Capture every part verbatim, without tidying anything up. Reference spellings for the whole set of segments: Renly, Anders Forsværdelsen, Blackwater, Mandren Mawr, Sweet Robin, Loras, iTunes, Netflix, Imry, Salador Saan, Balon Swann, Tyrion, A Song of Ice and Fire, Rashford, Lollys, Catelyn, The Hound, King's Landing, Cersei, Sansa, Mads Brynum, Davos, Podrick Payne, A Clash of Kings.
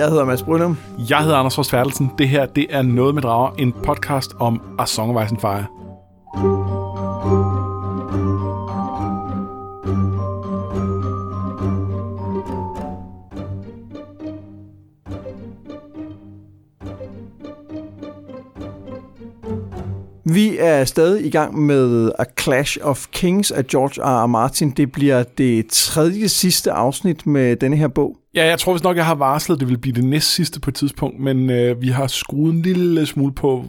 Jeg hedder Mads Brynum. Jeg hedder Anders Forsværdelsen. Det her, det er Noget med Drager, en podcast om A Song of Ice and Fire. Vi er stadig i gang med A Clash of Kings af George R. R. Martin. Det bliver det tredje sidste afsnit med denne her bog. Ja, jeg tror vist nok, jeg har varslet, at det vil blive det næst sidste på et tidspunkt, men øh, vi har skruet en lille smule på,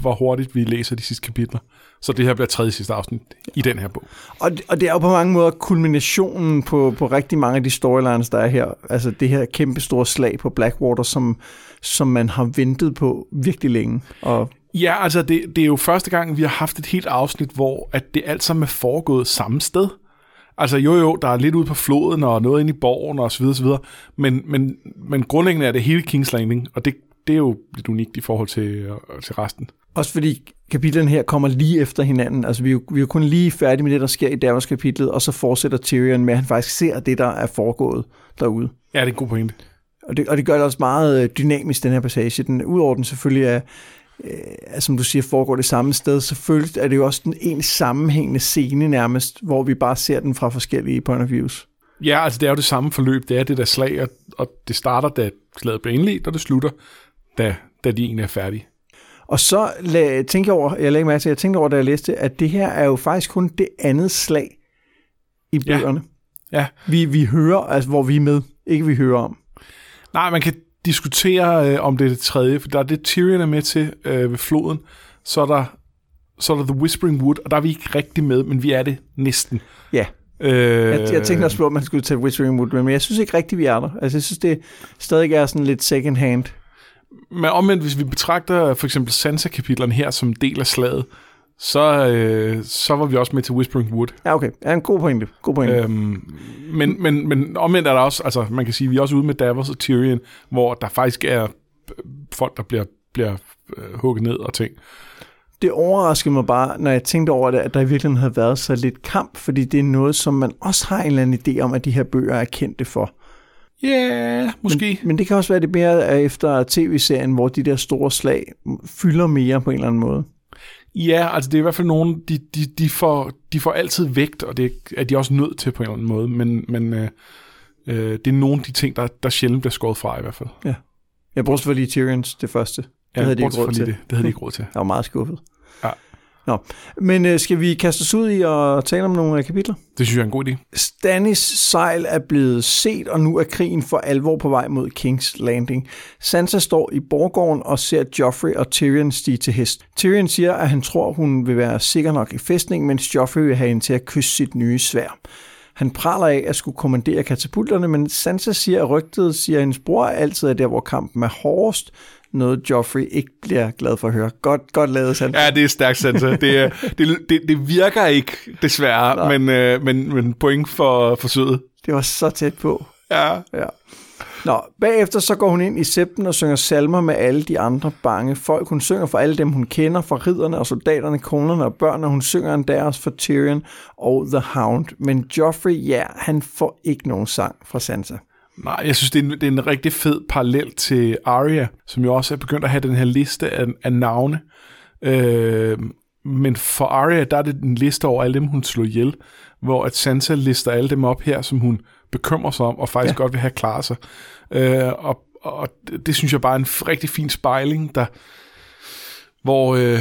hvor hurtigt vi læser de sidste kapitler. Så det her bliver tredje sidste afsnit i den her bog. Og, og det er jo på mange måder kulminationen på, på rigtig mange af de storylines, der er her. Altså det her kæmpe store slag på Blackwater, som, som man har ventet på virkelig længe. Og ja, altså det, det er jo første gang, vi har haft et helt afsnit, hvor at det alt sammen er foregået samme sted. Altså jo jo, der er lidt ude på floden og noget inde i borgen og så videre, så videre. Men, men, men grundlæggende er det hele King's Landing, og det, det er jo lidt unikt i forhold til, til resten. Også fordi kapitlerne her kommer lige efter hinanden. Altså vi er, jo, vi er jo kun lige færdige med det, der sker i Davos kapitlet, og så fortsætter Tyrion med, at han faktisk ser det, der er foregået derude. Ja, det er en god pointe. Og det, og det gør det også meget dynamisk, den her passage. Den udover den selvfølgelig er, Øh, som du siger, foregår det samme sted. Selvfølgelig er det jo også den en sammenhængende scene nærmest, hvor vi bare ser den fra forskellige point of views. Ja, altså det er jo det samme forløb. Det er det der slag, og, og det starter, da slaget bliver indledt, og det slutter, da, da de egentlig er færdige. Og så lag, tænkte jeg over, jeg lagde mærke til, jeg tænkte over, da jeg læste, at det her er jo faktisk kun det andet slag i bøgerne. Ja. Ja. Vi, vi hører, altså hvor vi er med, ikke vi hører om. Nej, man kan diskutere øh, om det er det tredje, for der er det, Tyrion er med til øh, ved floden, så er, der, så er der The Whispering Wood, og der er vi ikke rigtig med, men vi er det næsten. Ja, øh, jeg, jeg tænkte også på, at man skulle tage Whispering Wood, men jeg synes ikke rigtig, vi er der. Altså, jeg synes, det stadig er sådan lidt second hand. Men omvendt, hvis vi betragter for eksempel Sansa-kapitlerne her som del af slaget, så, øh, så var vi også med til Whispering Wood. Ja, okay. Ja, en god pointe. God pointe. Øhm, men, men, men omvendt er der også, altså man kan sige, vi er også ude med Davos og Tyrion, hvor der faktisk er folk, der bliver, bliver øh, hugget ned og ting. Det overraskede mig bare, når jeg tænkte over det, at der i virkeligheden havde været så lidt kamp, fordi det er noget, som man også har en eller anden idé om, at de her bøger er kendte for. Ja, yeah, måske. Men, men det kan også være det mere efter tv-serien, hvor de der store slag fylder mere på en eller anden måde. Ja, altså det er i hvert fald nogen, de, de, de, får, de får altid vægt, og det er de også nødt til på en eller anden måde, men, men øh, øh, det er nogle af de ting, der, der sjældent bliver skåret fra i hvert fald. Ja, jeg brugte for lige Tyrions, det første. Det ja, havde de ikke råd til. Det. det havde de ikke råd til. Jeg var meget skuffet. Ja. Nå, men øh, skal vi kaste os ud i og tale om nogle kapitler? Det synes jeg er en god idé. Stannis sejl er blevet set, og nu er krigen for alvor på vej mod King's Landing. Sansa står i borggården og ser Joffrey og Tyrion stige til hest. Tyrion siger, at han tror, hun vil være sikker nok i fæstningen, mens Joffrey vil have hende til at kysse sit nye sværd. Han praler af at skulle kommandere katapulterne, men Sansa siger, at rygtet siger, at hendes bror altid er der, hvor kampen er hårdest. Noget Joffrey ikke bliver glad for at høre. Godt, godt lavet, Sansa. Ja, det er stærkt, Sansa. Det, det, det, det virker ikke, desværre, men, men, men point for forsøget. Det var så tæt på. Ja. Ja. Nå, bagefter så går hun ind i septen og synger salmer med alle de andre bange folk. Hun synger for alle dem, hun kender, fra ridderne og soldaterne, konerne og børnene. Hun synger endda også for Tyrion og The Hound. Men Joffrey, ja, han får ikke nogen sang fra Sansa. Nej, jeg synes, det er, en, det er en rigtig fed parallel til Arya, som jo også er begyndt at have den her liste af, af navne. Øh, men for Arya, der er det en liste over alle dem, hun slog ihjel, hvor at Sansa lister alle dem op her, som hun bekymrer sig om, og faktisk ja. godt vil have klaret sig. Øh, og, og det, det synes jeg bare er en rigtig fin spejling, der, hvor, øh,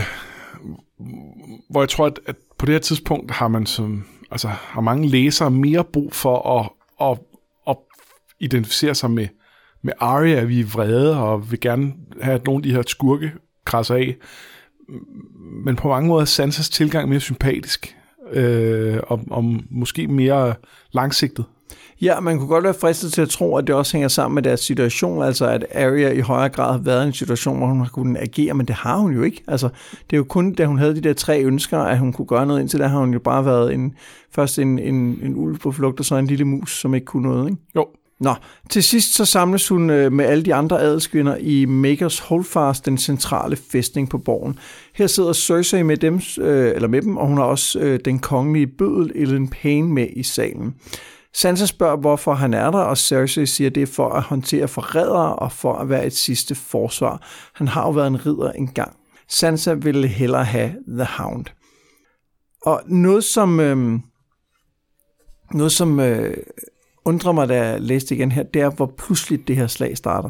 hvor jeg tror, at, at på det her tidspunkt har man som, altså, har mange læsere mere brug for at, at identificerer sig med, med Arya, vi er vrede og vil gerne have nogle af de her skurke krasser af. Men på mange måder er Sansas tilgang mere sympatisk øh, og, og måske mere langsigtet. Ja, man kunne godt være fristet til at tro, at det også hænger sammen med deres situation, altså at Arya i højere grad har været i en situation, hvor hun har kunnet agere, men det har hun jo ikke. Altså, det er jo kun, da hun havde de der tre ønsker, at hun kunne gøre noget. Indtil da har hun jo bare været en, først en, en, en ulv på flugt, og så en lille mus, som ikke kunne noget, ikke? Jo. Nå, til sidst så samles hun med alle de andre adelskvinder i Makers Holdfars, den centrale fæstning på borgen. Her sidder Cersei med dem, eller med dem, og hun har også den kongelige bøddel Ilyn Payne med i salen. Sansa spørger, hvorfor han er der, og Cersei siger, det er for at håndtere forrædere og for at være et sidste forsvar. Han har jo været en ridder engang. Sansa ville hellere have The Hound. Og noget, som, øh, noget, som øh, undrer mig, da jeg læste igen her, det er, hvor pludseligt det her slag starter.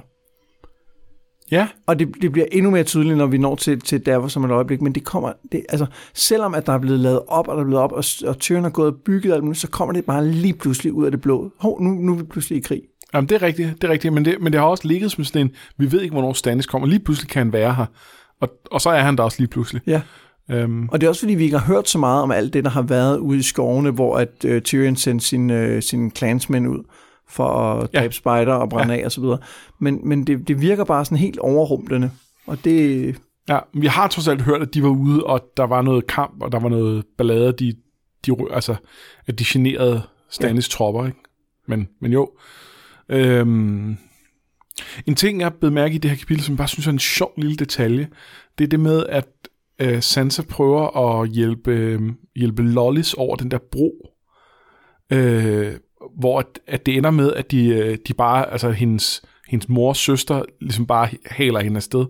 Ja. Og det, det bliver endnu mere tydeligt, når vi når til, til Davos som et øjeblik, men det kommer, det, altså, selvom at der er blevet lavet op, og der er blevet op, og, og Tyrion er gået og bygget, alt muligt, så kommer det bare lige pludselig ud af det blå. Hov, nu, nu er vi pludselig i krig. Jamen, det er rigtigt, det er rigtigt, men det, men det har også ligget som sådan en, vi ved ikke, hvornår Stannis kommer, lige pludselig kan han være her, og, og så er han der også lige pludselig. Ja. Um, og det er også fordi, vi ikke har hørt så meget om alt det, der har været ude i skovene, hvor at uh, Tyrion sendte sine uh, clansmænd ud for at dræbe ja. Spider og brænde ja. af og så videre. Men, men det, det virker bare sådan helt overrumplende. Og det... Ja, vi har trods alt hørt, at de var ude, og der var noget kamp, og der var noget ballade, de, de, altså, at de generede Stannis ja. tropper. Ikke? Men, men jo. Øhm, en ting, jeg blev mærke i det her kapitel, som jeg bare synes er en sjov lille detalje, det er det med, at øh, Sansa prøver at hjælpe, øh, hjælpe Lollys over den der bro. Øh... hvor at, at det ender med, at de, de bare, altså hendes, hendes mors søster, ligesom bare haler hende afsted.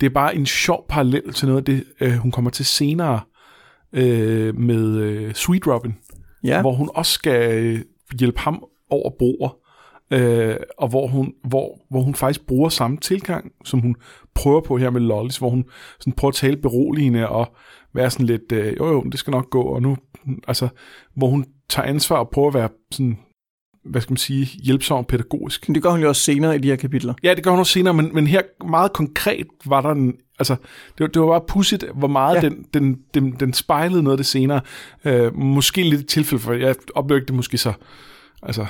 Det er bare en sjov parallel til noget af det, øh, hun kommer til senere øh, med øh, Sweet Robin, ja. Hvor hun også skal øh, hjælpe ham over broer, øh, og hvor hun, hvor, hvor hun faktisk bruger samme tilgang, som hun prøver på her med Lollys, hvor hun sådan prøver at tale beroligende og være sådan lidt, øh, jo jo, det skal nok gå, og nu, altså, hvor hun tager ansvar og prøver at være sådan, hvad skal man sige, hjælpsom og pædagogisk. Men det gør hun jo også senere i de her kapitler. Ja, det gør hun også senere, men, men her meget konkret var der en, altså, det var, det var bare pudsigt, hvor meget ja. den, den, den, den spejlede noget af det senere. Øh, måske lidt et tilfælde, for jeg oplevede det måske så, altså,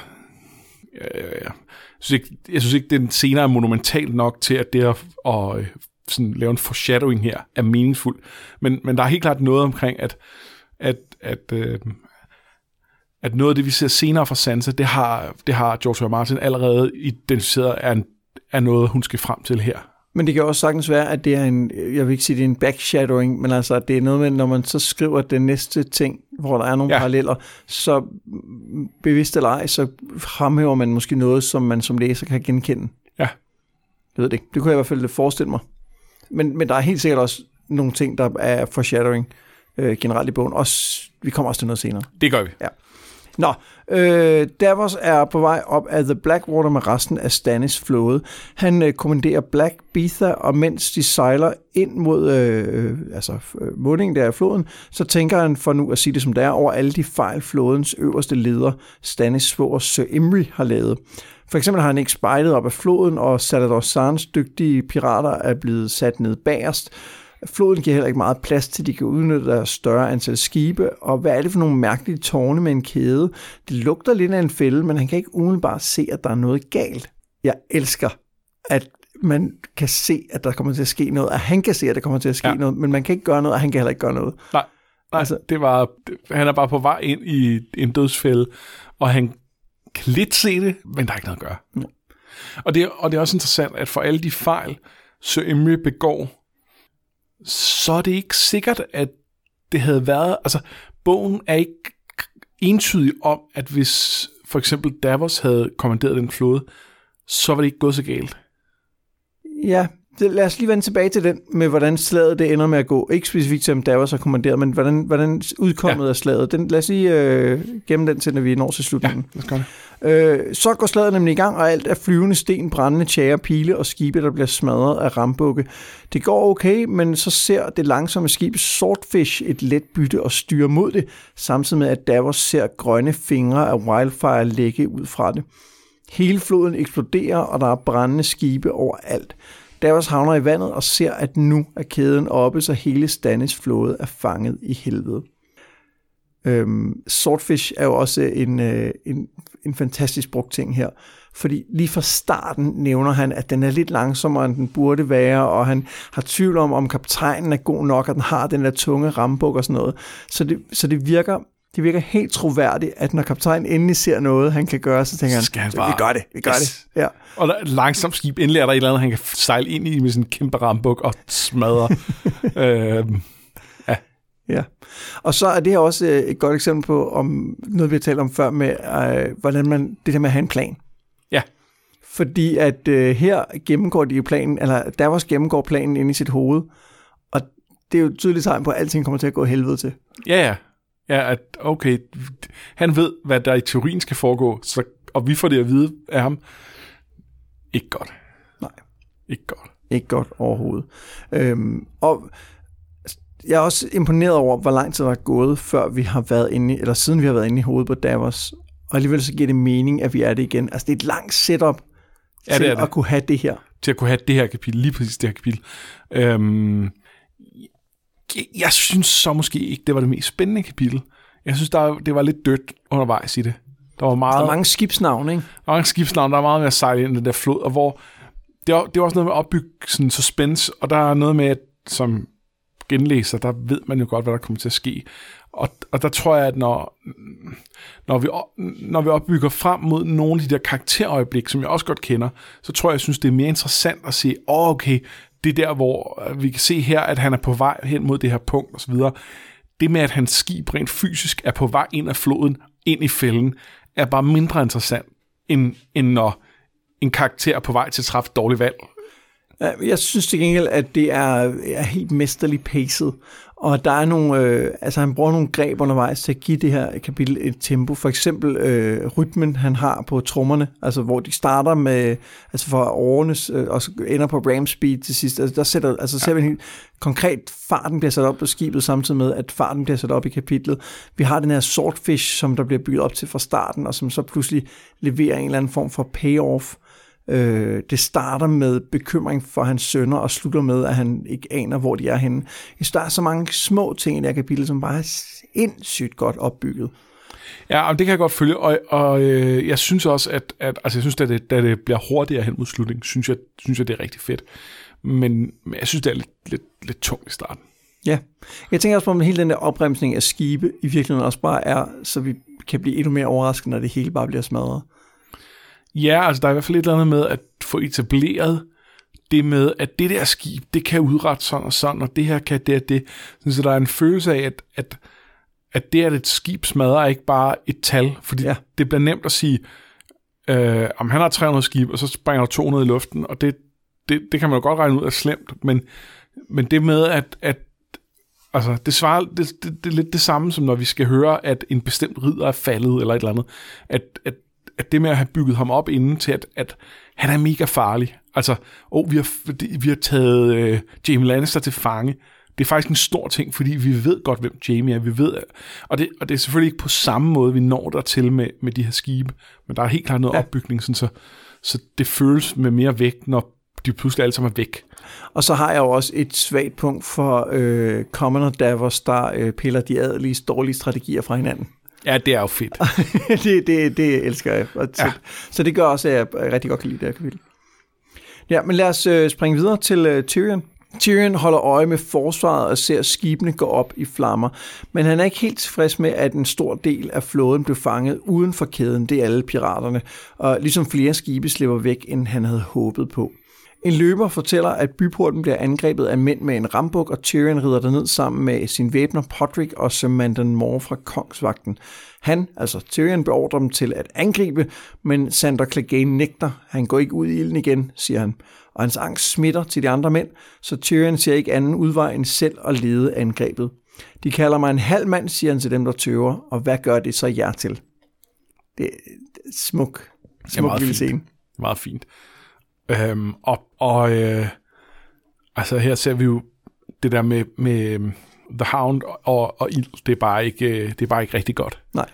ja, ja, ja. Jeg synes ikke, jeg synes ikke den senere er monumental nok til, at det at, at sådan, lave en foreshadowing her er meningsfuld. Men, men der er helt klart noget omkring, at, at, at øh, at noget af det, vi ser senere fra Sansa, det har, det har George R. R. Martin allerede identificeret er, en, er noget, hun skal frem til her. Men det kan også sagtens være, at det er en, jeg vil ikke sige, det er en backshadowing, men altså, det er noget med, når man så skriver den næste ting, hvor der er nogle ja. paralleller, så bevidst eller ej, så fremhæver man måske noget, som man som læser kan genkende. Ja. Jeg ved det ikke. Det kunne jeg i hvert fald forestille mig. Men, men der er helt sikkert også nogle ting, der er foreshadowing øh, generelt i bogen. Også, vi kommer også til noget senere. Det gør vi. Ja. Nå, øh, Davos er på vej op af The Blackwater med resten af Stannis flåde. Han øh, kommanderer Black Beatha, og mens de sejler ind mod øh, altså, mundingen der af floden, så tænker han, for nu at sige det som det er, over alle de fejl flådens øverste leder, Stannis svoger Sir Imry, har lavet. For eksempel har han ikke spejlet op af floden, og Salador Sans dygtige pirater er blevet sat ned bagerst. Floden giver heller ikke meget plads til, de kan udnytte deres større antal skibe, og hvad er det for nogle mærkelige tårne med en kæde? Det lugter lidt af en fælde, men han kan ikke umiddelbart se, at der er noget galt. Jeg elsker, at man kan se, at der kommer til at ske noget, at han kan se, at der kommer til at ske ja. noget, men man kan ikke gøre noget, og han kan heller ikke gøre noget. Nej, nej altså, det var, han er bare på vej ind i en dødsfælde, og han kan lidt se det, men der er ikke noget at gøre. Ja. Og, det, og det er også interessant, at for alle de fejl, Sir Imry begår, så er det ikke sikkert, at det havde været... Altså, bogen er ikke entydig om, at hvis for eksempel Davos havde kommanderet den flåde, så var det ikke gået så galt. Ja, det, lad os lige vende tilbage til den, med hvordan slaget det ender med at gå. Ikke specifikt til, om Davos har kommanderet, men hvordan, hvordan udkommet ja. af slaget. Den, lad os lige øh, gemme den til, når vi når til slutningen. Ja, lad os gøre det. Øh, så går slaget nemlig i gang, og alt er flyvende sten, brændende tjære, pile og skibe, der bliver smadret af rambukke. Det går okay, men så ser det langsomme skib Swordfish et let bytte og styre mod det, samtidig med, at Davos ser grønne fingre af Wildfire lægge ud fra det. Hele floden eksploderer, og der er brændende skibe overalt. Davos havner i vandet og ser, at nu er kæden oppe, så hele Stannis flåde er fanget i helvede. Øhm, Swordfish er jo også en, øh, en, en fantastisk brugt ting her, fordi lige fra starten nævner han, at den er lidt langsommere, end den burde være, og han har tvivl om, om kaptajnen er god nok, og den har den der tunge rambuk og sådan noget. Så det, så det virker... Det virker helt troværdigt, at når kaptajnen endelig ser noget, han kan gøre, så tænker han, så han bare, vi gør det, vi gør yes. det. Ja. Og langsomt skib, endelig er der et eller andet, han kan sejle ind i med sådan en kæmpe rambuk og smadre. øhm, ja. Ja, og så er det her også et godt eksempel på om noget, vi har talt om før med, øh, hvordan man, det der med at have en plan. Ja. Fordi at øh, her gennemgår de planen, eller Davos gennemgår planen inde i sit hoved, og det er jo et tydeligt tegn på, at alting kommer til at gå helvede til. Ja, ja. Ja, at okay, han ved, hvad der i teorien skal foregå, så, og vi får det at vide af ham. Ikke godt. Nej. Ikke godt. Ikke godt overhovedet. Øhm, og jeg er også imponeret over, hvor lang tid der er gået, før vi har været inde i, eller siden vi har været inde i hovedet på Davos. Og alligevel så giver det mening, at vi er det igen. Altså det er et langt setup ja, til det det. at kunne have det her. Til at kunne have det her kapitel, lige præcis det her kapitel. Øhm, jeg, jeg synes så måske ikke, det var det mest spændende kapitel. Jeg synes, der, det var lidt dødt undervejs i det. Der var meget, der var mange skibsnavne, ikke? Der var mange skibsnavne, der var meget mere sejl ind i den der flod, og hvor det var, det var også noget med at opbygge sådan suspense, og der er noget med, at som genlæser, der ved man jo godt, hvad der kommer til at ske. Og, og der tror jeg, at når, når, vi, når vi opbygger frem mod nogle af de der karakterøjeblik, som jeg også godt kender, så tror jeg, jeg synes, det er mere interessant at se, åh, okay, det der, hvor vi kan se her, at han er på vej hen mod det her punkt, osv. Det med, at hans skib rent fysisk er på vej ind af floden, ind i fælden, er bare mindre interessant, end, end når en karakter er på vej til at træffe dårlig valg. Jeg synes til gengæld, at det er, er helt mesterligt pacet, og der er nogle, øh, altså han bruger nogle greb undervejs til at give det her kapitel et tempo. For eksempel øh, rytmen, han har på trommerne, altså hvor de starter med, altså fra årenes, øh, og ender på ram speed til sidst. Altså der sætter, altså ser vi helt konkret, farten bliver sat op på skibet, samtidig med, at farten bliver sat op i kapitlet. Vi har den her Swordfish, som der bliver bygget op til fra starten, og som så pludselig leverer en eller anden form for payoff. Det starter med bekymring for hans sønner og slutter med, at han ikke aner, hvor de er henne. Der er så mange små ting i det her kapitel, som bare er sindssygt godt opbygget. Ja, det kan jeg godt følge, og, og øh, jeg synes også, at, at altså jeg synes, da det, da det bliver hurtigere hen mod slutningen, synes jeg, synes jeg, det er rigtig fedt. Men, men jeg synes, det er lidt, lidt, lidt tungt i starten. Ja, jeg tænker også på, at hele den der opremsning af skibe i virkeligheden også bare er, så vi kan blive endnu mere overrasket, når det hele bare bliver smadret. Ja, altså der er i hvert fald et eller andet med at få etableret det med, at det der skib, det kan udrette sådan og sådan, og det her kan det og det. Så der er en følelse af, at, at, at det, at et skib smadrer, er ikke bare et tal. Fordi ja. Det bliver nemt at sige, øh, om han har tre hundrede skib, og så springer der to hundrede i luften, og det, det, det kan man jo godt regne ud er slemt, men, men det med, at, at altså, det, svarer, det, det, det er lidt det samme, som når vi skal høre, at en bestemt ridder er faldet, eller et eller andet, at, at at det med at have bygget ham op inden til, at, at han er mega farlig. Altså, oh, vi, har, vi har taget øh, Jamie Lannister til fange. Det er faktisk en stor ting, fordi vi ved godt, hvem Jamie er. Vi ved, og, det, og det er selvfølgelig ikke på samme måde, vi når dertil med, med de her skibe. Men der er helt klart noget ja. opbygning, sådan så, så det føles med mere vægt, når de pludselig alle sammen er væk. Og så har jeg jo også et svagt punkt for øh, Commoner Davos, der øh, piller de adelige dårlige strategier fra hinanden. Ja, det er jo fedt. det, det, det elsker jeg. Ja. Så det gør også, at jeg rigtig godt kan lide det her kapitel. Ja, men lad os øh, springe videre til øh, Tyrion. Tyrion holder øje med forsvaret og ser skibene gå op i flammer, men han er ikke helt tilfreds med, at en stor del af flåden blev fanget uden for kæden. Det er alle piraterne, og ligesom flere skibe slipper væk, end han havde håbet på. En løber fortæller, at byporten bliver angrebet af mænd med en rambuk, og Tyrion rider derned sammen med sin væbner Podrick og Ser Mandren Mawr fra Kongsvagten. Han, altså Tyrion, beordrer dem til at angribe, men Sandor Clegane nægter. Han går ikke ud i ilden igen, siger han. Og hans angst smitter til de andre mænd, så Tyrion ser ikke anden udvej end selv at lede angrebet. De kalder mig en halv mand, siger han til dem, der tøver, og hvad gør det så jer til? Det er smuk. Smuk ja, lille scene. Meget fint. Øhm, og og øh, altså her ser vi jo det der med, med The Hound og, og ild, det er, bare ikke, det er bare ikke rigtig godt. Nej.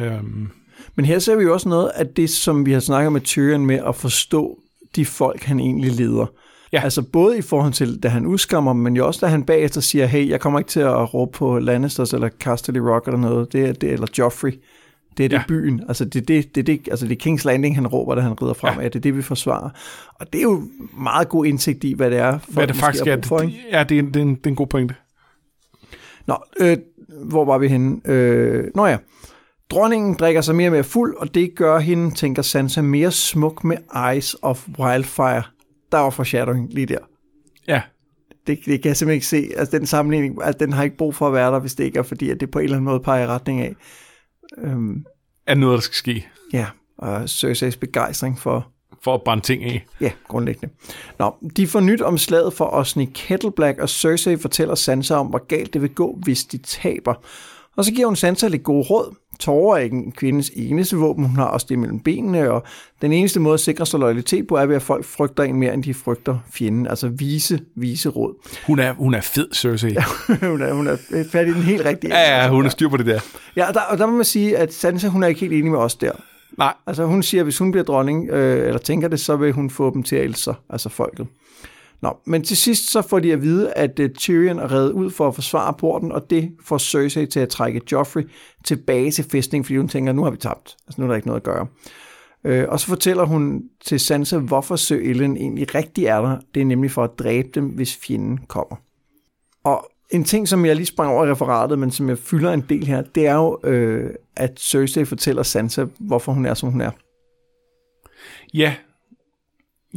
Øhm. Men her ser vi jo også noget af det, som vi har snakket med Tyrion med at forstå de folk, han egentlig leder. Ja. Altså både i forhold til, da han udskammer dem, men jo også da han bagefter siger, hey, jeg kommer ikke til at råbe på Lannisters eller Casterly Rock eller noget, det er det, eller Joffrey. Det er det ja. byen, altså det, det, det, det, altså det er King's Landing, han råber, da han rider frem af, ja. det er det, vi forsvarer. Og det er jo meget god indsigt i, hvad det er, folk, hvad det faktisk er for, ikke? Ja, det er, det, er en, det er en god pointe. Nå, øh, hvor var vi henne? Øh, nå ja, dronningen drikker sig mere og mere fuld, og det gør hende, tænker Sansa, mere smuk med Eyes of Wildfire. Der var foreshadowing lige der. Ja. det, det kan jeg simpelthen ikke se. Altså den sammenligning, altså, den har ikke brug for at være der, hvis det ikke er, fordi at det på en eller anden måde peger i retning af. Øhm, er noget, der skal ske. Ja, og Cerseis begejstring for... For at brænde ting af. Ja, grundlæggende. Nå, de får nyt om slaget for Osny Kettleblack, og Cersei fortæller Sansa om, hvor galt det vil gå, hvis de taber. Og så giver hun Sansa lidt gode råd. Tårer er ikke en kvindes eneste våben, hun har også det mellem benene, og den eneste måde at sikre sig loyalitet på, er ved, at folk frygter en mere, end de frygter fjenden. Altså vise, vise råd. Hun er, hun er fed, Cersei. Ja, hun er, hun er fat i den helt rigtige. Ja, ja, hun er styr på det der. Ja, og der, og der må man sige, at Sansa, hun er ikke helt enig med os der. Nej. Altså hun siger, at hvis hun bliver dronning, øh, eller tænker det, så vil hun få dem til at elske sig, altså folket. Nå, men til sidst så får de at vide, at uh, Tyrion er reddet ud for at forsvare porten, og det får Cersei til at trække Joffrey tilbage til fæstningen, fordi hun tænker, nu har vi tabt, altså nu er der ikke noget at gøre. Øh, og så fortæller hun til Sansa, hvorfor Ser Ilyn egentlig rigtig er der. Det er nemlig for at dræbe dem, hvis fjenden kommer. Og en ting, som jeg lige sprang over i referatet, men som jeg fylder en del her, det er jo, øh, at Cersei fortæller Sansa, hvorfor hun er, som hun er. Ja,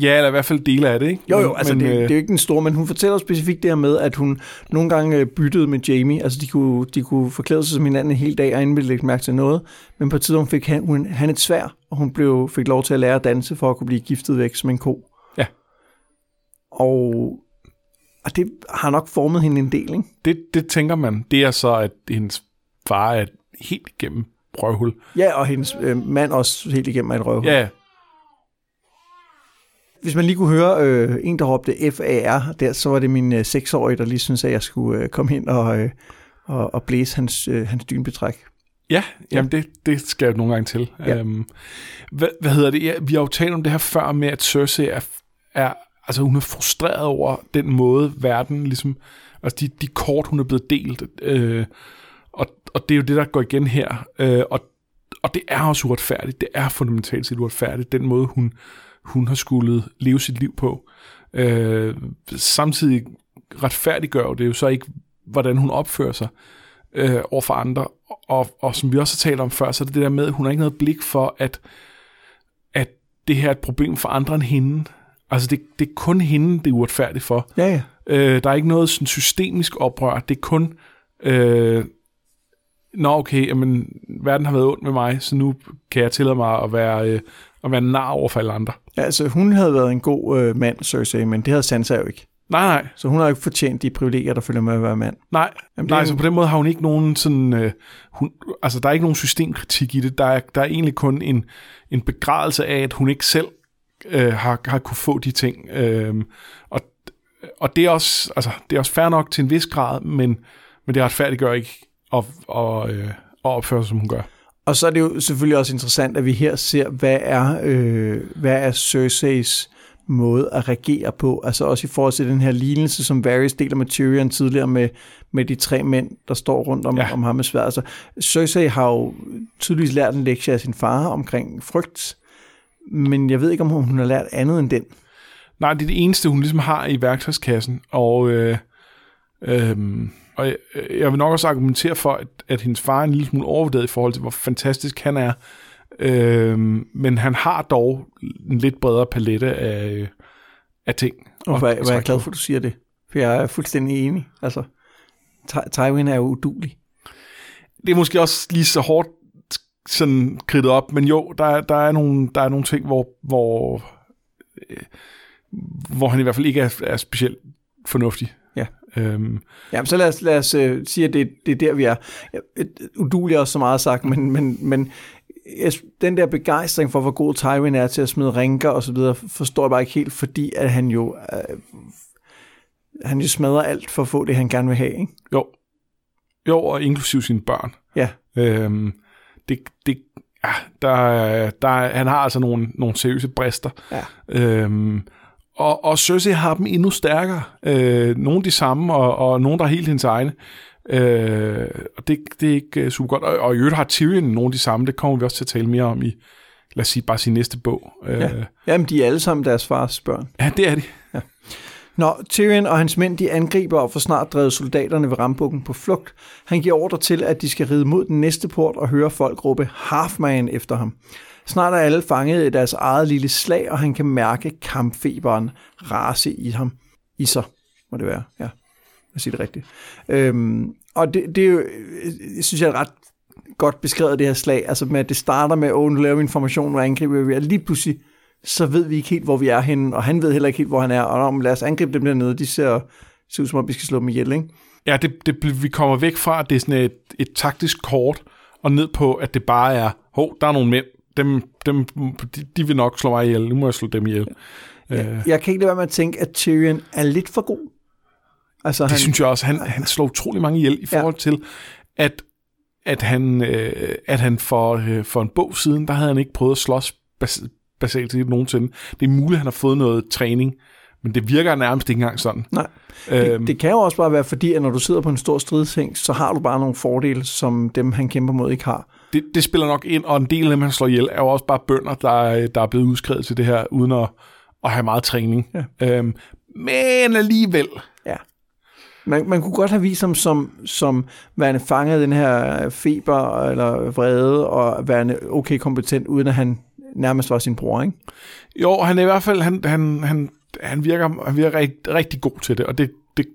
Ja, eller i hvert fald dele af det, ikke? Jo, jo, altså men, det, det er jo ikke den store, men hun fortæller specifikt det her med, at hun nogle gange byttede med Jamie. Altså, de kunne, de kunne forklæde sig som hinanden en hel dag, og ingen ville lægge mærke til noget. Men på et tidspunkt fik han, hun, han et sværd, og hun blev, fik lov til at lære at danse, for at kunne blive giftet væk som en ko. Ja. Og, og det har nok formet hende en del, ikke? Det, det tænker man. Det er så, at hendes far er helt igennem røvhul. Ja, og hendes øh, mand også helt igennem er et røvhul. Ja, ja. Hvis man lige kunne høre øh, en, der råbte F A R, der, så var det min seksårige, øh, der lige syntes, at jeg skulle øh, komme hen og, øh, og, og blæse hans, øh, hans dynbetræk. Ja, jamen det, det skal jeg nogle gange til. Ja. Øhm, hvad, hvad hedder det? Ja, vi har jo talt om det her før med, at Cersei er, er, altså, hun er frustreret over den måde, verden ligesom, altså de, de kort, hun er blevet delt. Øh, og, og det er jo det, der går igen her. Øh, og, og det er også uretfærdigt. Det er fundamentalt set uretfærdigt, den måde, hun... hun har skulle leve sit liv på. Øh, samtidig retfærdiggør det jo så ikke, hvordan hun opfører sig øh, over for andre. Og, og som vi også har talt om før, så er det det der med, at hun har ikke noget blik for, at, at det her er et problem for andre end hende. Altså det, det er kun hende, det er uretfærdigt for. Ja, ja. Øh, der er ikke noget sådan systemisk oprør. Det er kun... Øh, Nå okay, jamen, verden har været ond med mig, så nu kan jeg tillade mig at være... Øh, og være nar over for alle andre. Ja, altså hun havde været en god øh, mand, Cersei, men det havde Sansa jo ikke. Nej, nej. Så hun har jo ikke fortjent de privilegier, der følger med at være mand. Nej, Jamen, nej hun... så på den måde har hun ikke nogen sådan... Øh, hun, altså der er ikke nogen systemkritik i det. Der er, der er egentlig kun en, en begrædelse af, at hun ikke selv øh, har, har kunne få de ting. Øh, og og det, er også, altså, det er også fair nok til en vis grad, men, men det retfærdiggør ikke at, at, øh, at opføre sig, som hun gør. Og så er det jo selvfølgelig også interessant, at vi her ser, hvad er, øh, hvad er Cerseis måde at reagere på. Altså også i forhold til den her lignelse, som Varys deler med Tyrion tidligere med, med de tre mænd, der står rundt om, ja. om ham med sværd. Altså, Cersei har jo tydeligvis lært en lektie af sin far omkring frygt, men jeg ved ikke, om hun har lært andet end den. Nej, det er det eneste, hun ligesom har i værktøjskassen, og... Øh, øh... Og jeg, jeg vil nok også argumentere for, at, at hendes far er en lille smule overvurderet i forhold til, hvor fantastisk han er. Øhm, men han har dog en lidt bredere palette af, af ting. Og hvor er jeg glad for, at du siger det. For jeg er fuldstændig enig. Altså, Tywin er jo uduelig. Det er måske også lige så hårdt sådan kridtet op, men jo, der, der, er, nogle, der er nogle ting, hvor, hvor, øh, hvor han i hvert fald ikke er, er specielt fornuftig. Ja. Øhm. Jamen, så lad os, lad os uh, sige, at det, det er der, vi er. Uduelig er også så meget sagt, men, men, men den der begejstring for, hvor god Tywin er til at smide rænker og så videre, forstår jeg bare ikke helt, fordi at han jo uh, han jo smadrer alt for at få det, han gerne vil have, ikke? Jo, jo og inklusive sine børn. Ja. Øhm, det, det, ja der, der, han har altså nogle, nogle seriøse brister. Ja. Øhm, Og, og Cersei har dem endnu stærkere. Øh, nogle de samme, og, og nogle, der er helt hendes egne. Øh, og det, det er ikke super godt. Og, og i øvrigt har Tyrion nogle af de samme. Det kommer vi også til at tale mere om i, lad os sige, bare sin næste bog. Øh, ja. Jamen, de er alle sammen deres fars børn. Ja, det er de. Ja. Nå, Tyrion og hans mænd, de angriber og får snart drevet soldaterne ved rambukken på flugt. Han giver ordre til, at de skal ride mod den næste port og høre folk råbe Halfman efter ham. Snart er alle fanget i deres eget lille slag, og han kan mærke kampfeberen rase i ham i sig. må det være, ja, at sige det rigtigt. Øhm, og det, det er jo, jeg synes, jeg er ret godt beskrevet det her slag, altså med, at det starter med, åh, nu laver vi information, og angriber vi, og lige pludselig, så ved vi ikke helt, hvor vi er henne, og han ved heller ikke helt, hvor han er, og om lad os angribe dem dernede, de ser, ser ud som om, vi skal slå dem ihjel, ikke? Ja, det, det, vi kommer væk fra, at det er sådan et, et taktisk kort, og ned på, at det bare er, hov, der er nogle mænd, dem, dem, de, de vil nok slå mig ihjel, nu må jeg slå dem ihjel. Ja. Jeg, jeg kan ikke lade være med at tænke, at Tyrion er lidt for god. Altså, det han, synes jeg også, han, han slår utrolig mange ihjel i forhold ja. til, at, at han, øh, at han for, øh, for en bog siden, der havde han ikke prøvet at slås bas- basalt set nogensinde. Det er muligt, han har fået noget træning, men det virker nærmest ikke engang sådan. Nej, øhm. det, det kan jo også bare være fordi, at når du sidder på en stor stridshæng, så har du bare nogle fordele, som dem, han kæmper mod, ikke har. Det, det spiller nok ind, og en del af dem, han slår ihjel, er jo også bare bønder, der, der er blevet udskrevet til det her, uden at, at have meget træning. Ja. Øhm, men alligevel... Ja. Man, man kunne godt have vist ham som, som værende fanget den her feber eller vrede, og værende okay kompetent, uden at han nærmest var sin bror, ikke? Jo, han er i hvert fald... Han, han, han Han virker, han virker rigtig, rigtig god til det, og det, det,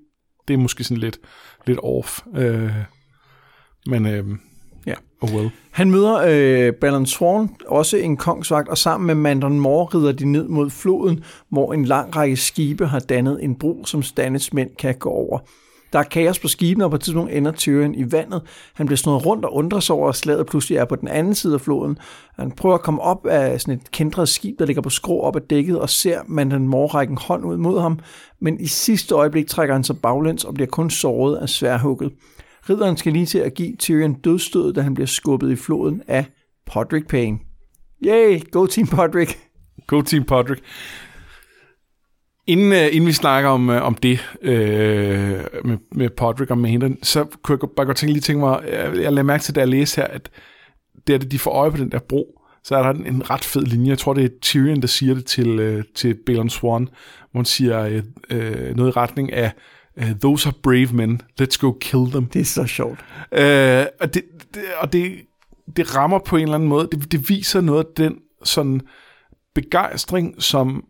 det er måske sådan lidt, lidt off. Øh, men øh, ja, oh well. Han møder øh, Balon Swann, også en kongsvagt, og sammen med Mandren Mawr rider de ned mod floden, hvor en lang række skibe har dannet en bro, som Stannis mænd kan gå over. Der er kaos på skibene, og på et tidspunkt ender Tyrion i vandet. Han bliver snået rundt og undrer sig over, at slaget pludselig er på den anden side af floden. Han prøver at komme op af sådan et kæntret skib, der ligger på skrå op ad dækket, og ser Mandren Mawr række en hånd ud mod ham. Men i sidste øjeblik trækker han sig baglæns og bliver kun såret af sværdhugget. Ridderen skal lige til at give Tyrion dødsstød, da han bliver skubbet i floden af Podrick Payne. Yay! Go Team Podrick! Go Team Podrick! Inden, inden vi snakker om, om det øh, med, med Podrick og med hende, så kunne jeg bare godt tænke, lige tænke mig, jeg, jeg lagde mærke til, da jeg læste her, at det er det, de får øje på den der bro, så er der en, en ret fed linje. Jeg tror, det er Tyrion, der siger det til, øh, til Balon Swann, hvor han siger øh, øh, noget i retning af, those are brave men, let's go kill them. Det er så sjovt. Øh, og det, det, og det, det rammer på en eller anden måde, det, det viser noget af den sådan begejstring, som...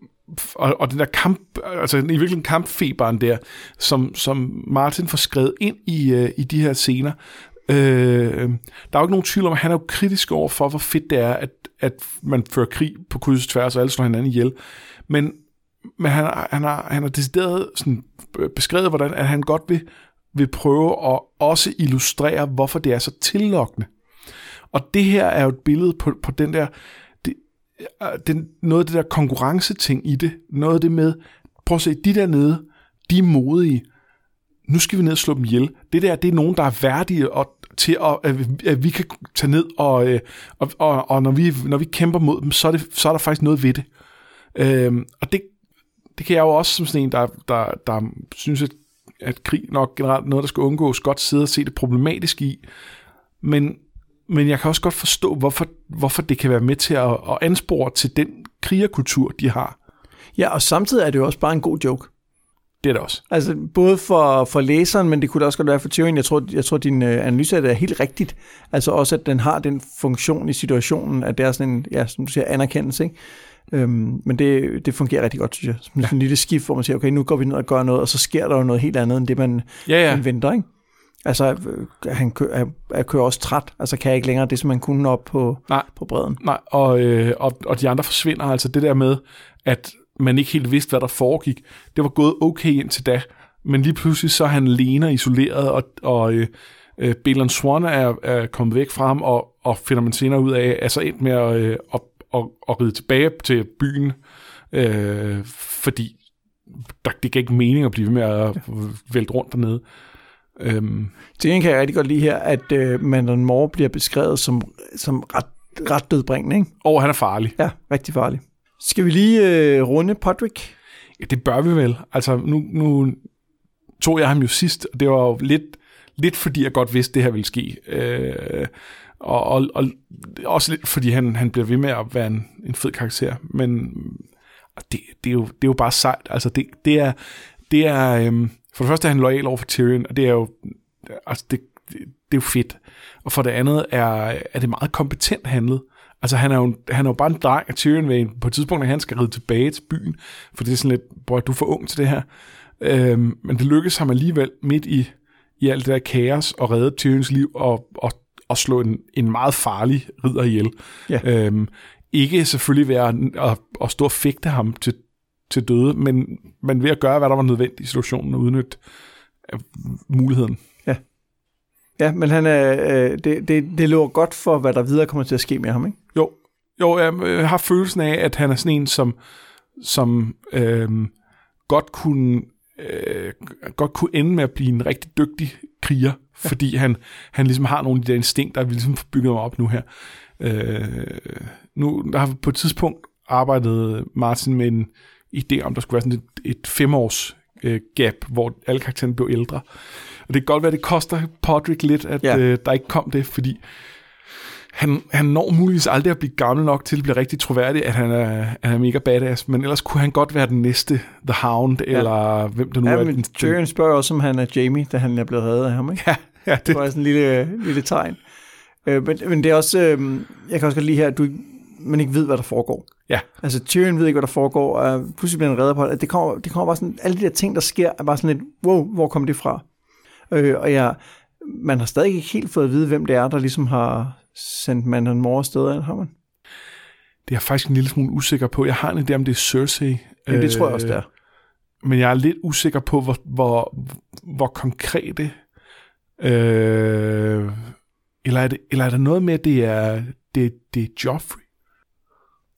Og, og den der kamp, altså i virkeligheden kampfeberen der, som, som Martin får skrevet ind i, øh, i de her scener. Øh, der er jo ikke nogen tvivl om, at han er jo kritisk over for, hvor fedt det er, at, at man fører krig på kryds og tværs, og alle slår hinanden ihjel. Men, men han har han har, han har decideret sådan beskrevet, hvordan at han godt vil, vil prøve at også illustrere, hvorfor det er så tillokkende. Og det her er jo et billede på, på den der... Den, noget af det der konkurrenceting i det, noget af det med, prøv at se, de dernede, de er modige, nu skal vi ned og slå dem ihjel. Det der, det er nogen, der er værdige og, til, at, at vi kan tage ned, og, og, og, og når, vi, når vi kæmper mod dem, så er, det, så er der faktisk noget ved det. Øhm, og det, det kan jeg jo også som sådan en, der, der, der synes, at, at krig nok generelt noget, der skal undgås, godt sidde og se det problematisk i, men Men jeg kan også godt forstå, hvorfor, hvorfor det kan være med til at, at anspore til den krigerkultur, de har. Ja, og samtidig er det jo også bare en god joke. Det er det også. Altså, både for, for læseren, men det kunne det også godt være for Tyrion. Jeg tror, jeg tror din analyse af det er helt rigtigt. Altså også, at den har den funktion i situationen, at det er sådan en, ja, som du siger, anerkendelse, ikke? Øhm, men det, det fungerer rigtig godt, synes jeg. Som ja. sådan en lille skift, hvor man siger, okay, nu går vi ned og gør noget, og så sker der jo noget helt andet, end det, man, ja, ja. man venter, ikke? Altså, han kører, han kører også træt, altså kan jeg ikke længere det, som man kunne op på, nej, på bredden. Nej, og, øh, og, og de andre forsvinder, altså det der med, at man ikke helt vidste, hvad der foregik, det var gået okay indtil da, men lige pludselig så er han alene og isoleret, og, og øh, Balon Swann er, er kommet væk fra ham, og, og finder man senere ud af, altså endt med at, øh, at, at, at ride tilbage til byen, øh, fordi der, det gav ikke mening at blive ved med at vælte rundt dernede. Øhm. Til en kan jeg rigtig godt lide her, at øh, Mandren Mawr bliver beskrevet som, som ret, ret dødbringende, ikke? Og han er farlig. Ja, rigtig farlig. Skal vi lige øh, runde Podrick? Ja, det bør vi vel. Altså, nu, nu tog jeg ham jo sidst, og det var jo lidt, lidt fordi jeg godt vidste, det her ville ske. Øh, og, og, og også lidt fordi han, han bliver ved med at være en, en fed karakter. Men det, det, er jo, det er jo bare sejt. Altså, det, det er... Det er øhm, for det første er han loyal over for Tyrion, og det er jo, altså det, det, det er jo fedt. Og for det andet er, er det meget kompetent handlet. Altså han er jo, han er jo bare en dreng af Tyrion, på et tidspunkt, når han skal ride tilbage til byen, for det er sådan lidt, bror, du er for ung til det her. Øhm, men det lykkedes ham alligevel midt i, i alt det der kaos og redde Tyrions liv og, og, og slå en, en meget farlig ridder ihjel. Ja. Øhm, ikke selvfølgelig ved at, at, at stå og fægte ham til, til døde, men, men ved at gøre, hvad der var nødvendigt i situationen og udnytte muligheden. Ja, ja, men han, øh, det, det, det lover godt for, hvad der videre kommer til at ske med ham, ikke? Jo, jo, jeg har følelsen af, at han er sådan en, som, som øh, godt kunne øh, godt kunne ende med at blive en rigtig dygtig kriger, ja. Fordi han, han ligesom har nogle af de der instinkter, vi ligesom får bygget op nu her. Øh, nu der har på et tidspunkt arbejdet Martin med en idé om, der skulle være sådan et, et femårs øh, gap, hvor alle karaktererne blev ældre. Og det kan godt være, det koster Podrick lidt, at ja. øh, der ikke kom det, fordi han, han når muligvis aldrig at blive gammel nok til at blive rigtig troværdig, at han er, han er mega badass, men ellers kunne han godt være den næste The Hound, ja. Eller hvem der nu ja, er. Men Tyrion spørger også, om han er Jamie, da han er blevet reddet af ham, ikke? Ja, ja, det, det var sådan en lille, lille tegn. Øh, men, men det er også, øh, jeg kan også godt lide her, at du, man ikke ved, hvad der foregår. Ja. Altså Tyrion ved ikke, hvad der foregår, og pludselig bliver han reddet på, at det kommer, det kommer bare sådan, alle de der ting, der sker, er bare sådan et, wow, hvor kom det fra? Øh, og jeg, man har stadig ikke helt fået at vide, hvem det er, der ligesom har sendt Mandren Mawr afsted, har man? Det er jeg faktisk en lille smule usikker på. Jeg har en idé om, det er Cersei. Jamen, det tror jeg også, det er. Men jeg er lidt usikker på, hvor, hvor, hvor konkrete... Øh, eller, er det, eller er der noget med, at det er, det, det er Joffrey?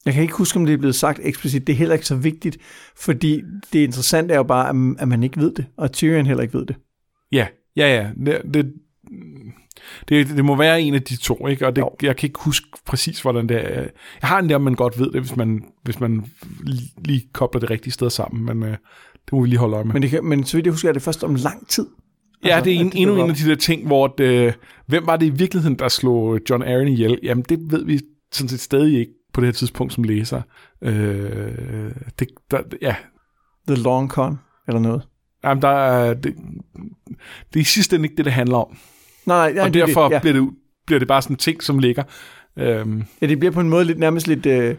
Jeg kan ikke huske, om det er blevet sagt eksplicit. Det er heller ikke så vigtigt, fordi det interessante er jo bare, at man ikke ved det, og Tyrion heller ikke ved det. Ja, ja, ja. Det... det Det, det må være en af de to, ikke? Og det, jeg kan ikke huske præcis, hvordan det er. Jeg har en der, man godt ved det, hvis man, hvis man lige kobler det rigtige sted sammen, men øh, det må vi lige holde øje med. Men, det kan, men så vidt jeg husker, er det først om lang tid. Ja, altså, det er en, endnu en af de der ting, hvor det, hvem var det i virkeligheden, der slog John Arryn ihjel? Jamen, det ved vi sådan set stadig ikke på det her tidspunkt som læser. Øh, det, der, ja. The Long Con, eller noget? Jamen, der er, det, det er i sidste ende ikke det, det handler om. Nej, nej, og derfor det, ja. bliver, det, bliver det bare sådan ting, som ligger. Øhm. Ja, det bliver på en måde lidt nærmest lidt øh,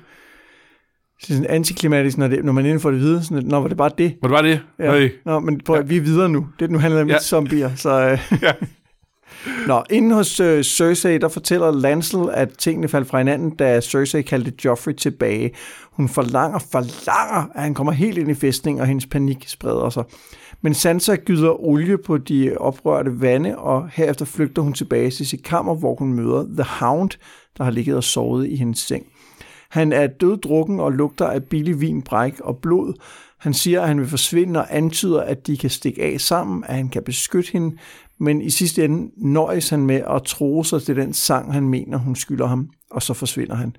sådan antiklimatisk, når, det, når man inden for det videre. Sådan, nå, var det bare det? Var det bare det? Ja. Nej. Nå, men prøv, ja. Vi er videre nu. Det nu handler om ja. Zombier. Så, øh. ja. Nå, inden hos øh, Cersei, der fortæller Lancel, at tingene faldt fra hinanden, da Cersei kaldte Joffrey tilbage. Hun forlanger, forlanger, at han kommer helt ind i fæstningen, og hendes panik spreder sig. Men Sansa gyder olie på de oprørte vande, og herefter flygter hun tilbage til sit kammer, hvor hun møder The Hound, der har ligget og sovet i hendes seng. Han er døddrukken og lugter af billig vin, bræk og blod. Han siger, at han vil forsvinde og antyder, at de kan stikke af sammen, at han kan beskytte hende, men i sidste ende nøjes han med at tro sig til den sang, han mener, hun skylder ham, og så forsvinder han.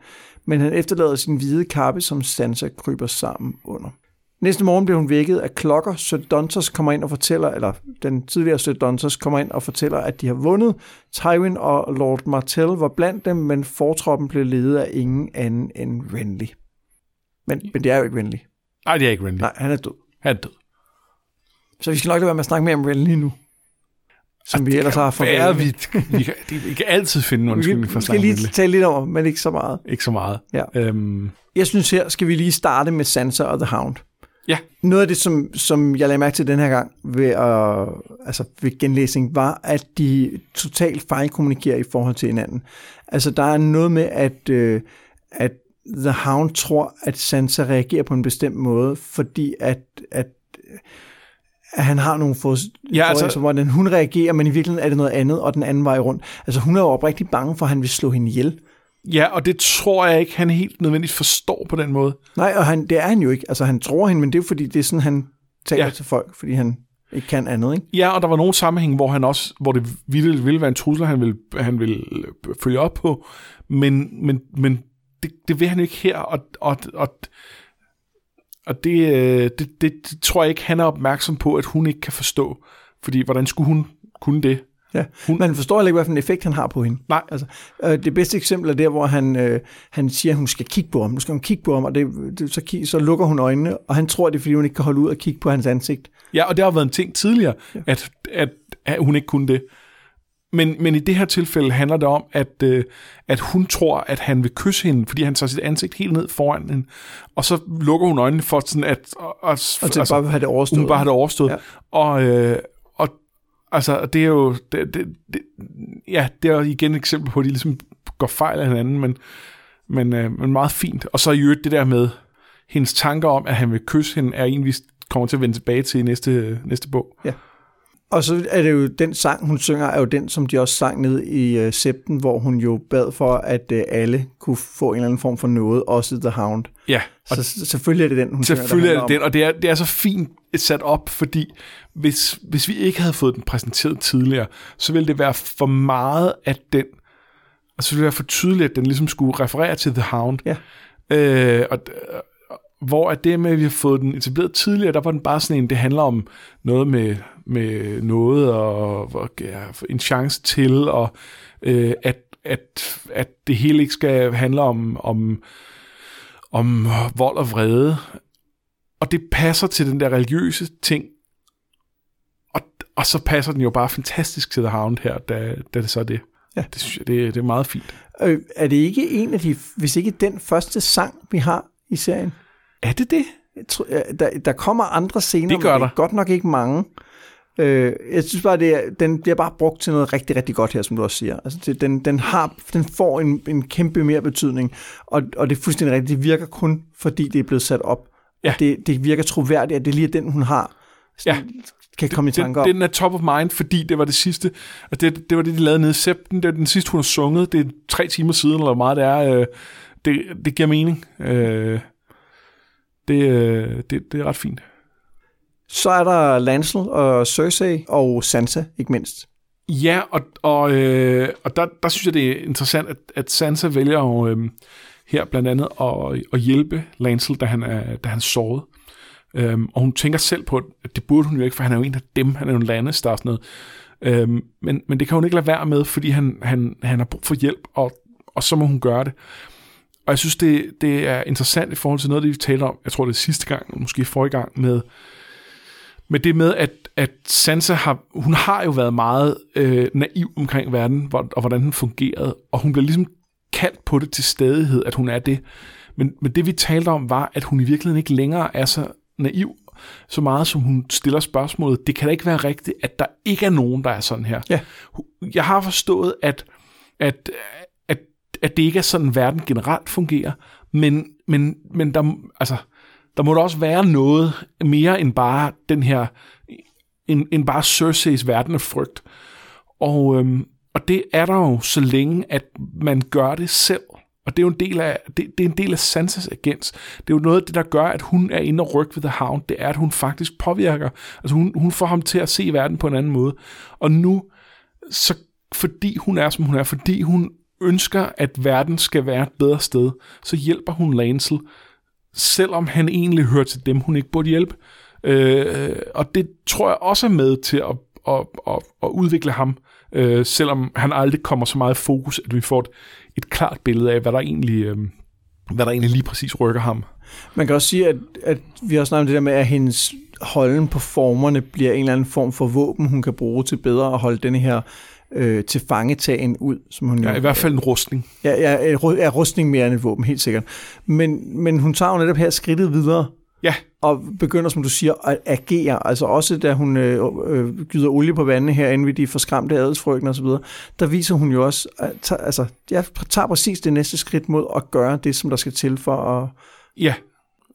Men han efterlader sin hvide kappe, som Sansa kryber sammen under. Næste morgen bliver hun vækket af klokker. Sir Dontos kommer ind og fortæller, eller den tidligere Sir Dontos kommer ind og fortæller, at de har vundet. Tywin og Lord Martell var blandt dem, men fortroppen blev ledet af ingen anden end Renly. Men, men det er jo ikke Renly. Nej, det er ikke Renly. Nej, han er død. Han er død. Så vi skal nok lade være med at snakke mere om Renly nu. Som Arh, vi ellers har forværret. Vi, vi, vi kan altid finde nogle undskyldning for at snakke om Renly. Vi skal lige tale lidt over, men ikke så meget. Ikke så meget. Ja. Øhm. Jeg synes her, skal vi lige starte med Sansa og The Hound. Ja. Noget af det, som, som jeg lagde mærke til den her gang ved, øh, altså ved genlæsning, var, at de totalt fejlkommunikerer i forhold til hinanden. Altså, der er noget med, at, øh, at The Hound tror, at Sansa reagerer på en bestemt måde, fordi at, at, at han har nogle forhold, ja, altså, hvordan hun reagerer, men i virkeligheden er det noget andet, og den anden vej rundt. Altså, hun er jo oprigtigt bange for, at han vil slå hende ihjel. Ja, og det tror jeg ikke, han helt nødvendigt forstår på den måde. Nej, og han, det er han jo ikke. Altså, han tror hende, men det er fordi, det er sådan, han taler ja. til folk, fordi han ikke kan andet, ikke? Ja, og der var nogle sammenhæng, hvor han også, hvor det ville, ville være en trussel, han ville, han ville følge op på, men, men, men det, det vil han jo ikke her, og, og, og, og det, det, det, det tror jeg ikke, han er opmærksom på, at hun ikke kan forstå, fordi hvordan skulle hun kunne det? Ja, hun... man forstår heller ikke, hvilken effekt han har på hende. Nej. Altså, øh, det bedste eksempel er der, hvor han, øh, han siger, at hun skal kigge på ham. Nu skal hun kigge på ham, og det, det, så, kig, så lukker hun øjnene, og han tror, det er, fordi hun ikke kan holde ud og kigge på hans ansigt. Ja, og det har været en ting tidligere, ja. at, at, at hun ikke kunne det. Men, men i det her tilfælde handler det om, at, øh, at hun tror, at han vil kysse hende, fordi han tager sit ansigt helt ned foran hende. Og så lukker hun øjnene for sådan, at og, og, og altså, bare have det overstået. Hun bare har det overstået. Ja. Og, øh, og altså, det er jo... Det, det, det, ja, det er jo igen et eksempel på, at de ligesom går fejl af hinanden, men, men, øh, men meget fint. Og så i øvrigt det der med, hendes tanker om, at han vil kysse hende, er en, vi kommer til at vende tilbage til i næste, næste bog. Ja. Og så er det jo den sang, hun synger, er jo den, som de også sang ned i øh, septen, hvor hun jo bad for, at øh, alle kunne få en eller anden form for noget, også The Hound. Ja. Så s- selvfølgelig er det den, hun synger. Selvfølgelig er det den, og det er, det er så fint sat op, fordi hvis, hvis vi ikke havde fået den præsenteret tidligere, så ville det være for meget, at den, altså det ville være for tydeligt, at den ligesom skulle referere til The Hound. Ja. Øh, og hvor at det med, at vi har fået den etableret tidligere, der var den bare sådan en, det handler om noget med, med noget, og, og ja, en chance til, og øh, at, at, at det hele ikke skal handle om, om, om vold og vrede. Og det passer til den der religiøse ting, og, og så passer den jo bare fantastisk til The Hound her, da, da det så er det. Ja. Det synes jeg, det, det er meget fint. Øh, er det ikke en af de, hvis ikke den første sang, vi har i serien? Er det det? Jeg tror, der, der kommer andre scener, det men det er godt nok ikke mange. Øh, jeg synes bare, det er, den bliver bare brugt til noget rigtig, rigtig godt her, som du også siger. Altså, det, den, den, har, den får en, en kæmpe mere betydning, og, og det er fuldstændig rigtigt. Det virker kun, fordi det er blevet sat op. Ja. Det, det virker troværdigt, at det lige er den, hun har. Så ja. Kan komme det, i tanker det, om. Den er top of mind, fordi det var det sidste, og det, det var det, de lavede nede i septen. Det var den sidste, hun har sunget. Det er tre timer siden, eller hvor meget det er. Det, det giver mening. Øh... Det, det, det er ret fint. Så er der Lancel og Cersei og Sansa, ikke mindst. Ja, og, og, øh, og der, der synes jeg, det er interessant, at, at Sansa vælger jo, øh, her blandt andet at, at hjælpe Lancel, da han er, da han er såret. Øhm, og hun tænker selv på, at det burde hun jo ikke, for han er jo en af dem, han er jo en Lannister og sådan noget. Øhm, men, men det kan hun ikke lade være med, fordi han, han, han har brug for hjælp, og, og så må hun gøre det. Og jeg synes, det, det er interessant i forhold til noget, det vi talte om, jeg tror det er sidste gang, måske forrige gang, med, med det med, at, at Sansa har, hun har jo været meget øh, naiv omkring verden, og, og hvordan den fungerede, og hun blev ligesom kaldt på det til stadighed, at hun er det. Men, men det vi talte om var, at hun i virkeligheden ikke længere er så naiv, så meget som hun stiller spørgsmålet, det kan da ikke være rigtigt, at der ikke er nogen, der er sådan her. Ja. Jeg har forstået, at, at at det ikke er sådan, verden generelt fungerer, men, men, men der, altså, der må da også være noget mere end bare den her, end, end bare Cerseis verden af frygt. Og, øhm, og det er der jo så længe, at man gør det selv. Og det er jo en del af, det, det er en del af Sansas agens. Det er jo noget af det, der gør, at hun er inde og rykke ved The Hound. Det er, at hun faktisk påvirker. Altså hun, hun får ham til at se verden på en anden måde. Og nu, så fordi hun er, som hun er, fordi hun ønsker, at verden skal være et bedre sted, så hjælper hun Lancel, selvom han egentlig hører til dem, hun ikke burde hjælpe. Øh, og det tror jeg også er med til at, at, at, at udvikle ham, øh, selvom han aldrig kommer så meget i fokus, at vi får et, et klart billede af, hvad der egentlig, øh, hvad der egentlig lige præcis rykker ham. Man kan også sige, at, at vi har snakket om det der med, at hendes holden på formerne bliver en eller anden form for våben, hun kan bruge til bedre at holde denne her Øh, til fangetagen ud, som hun... Ja, jo, i hvert fald en rustning. Ja, ja, er rustning mere end et våben, helt sikkert. Men, men hun tager jo netop her skridtet videre, ja, og begynder, som du siger, at agere. Altså også, da hun øh, øh, gyder olie på vandene herinde ved de forskræmte adelsfrøkner og så videre, der viser hun jo også, at tager, altså, jeg tager præcis det næste skridt mod at gøre det, som der skal til for at, ja,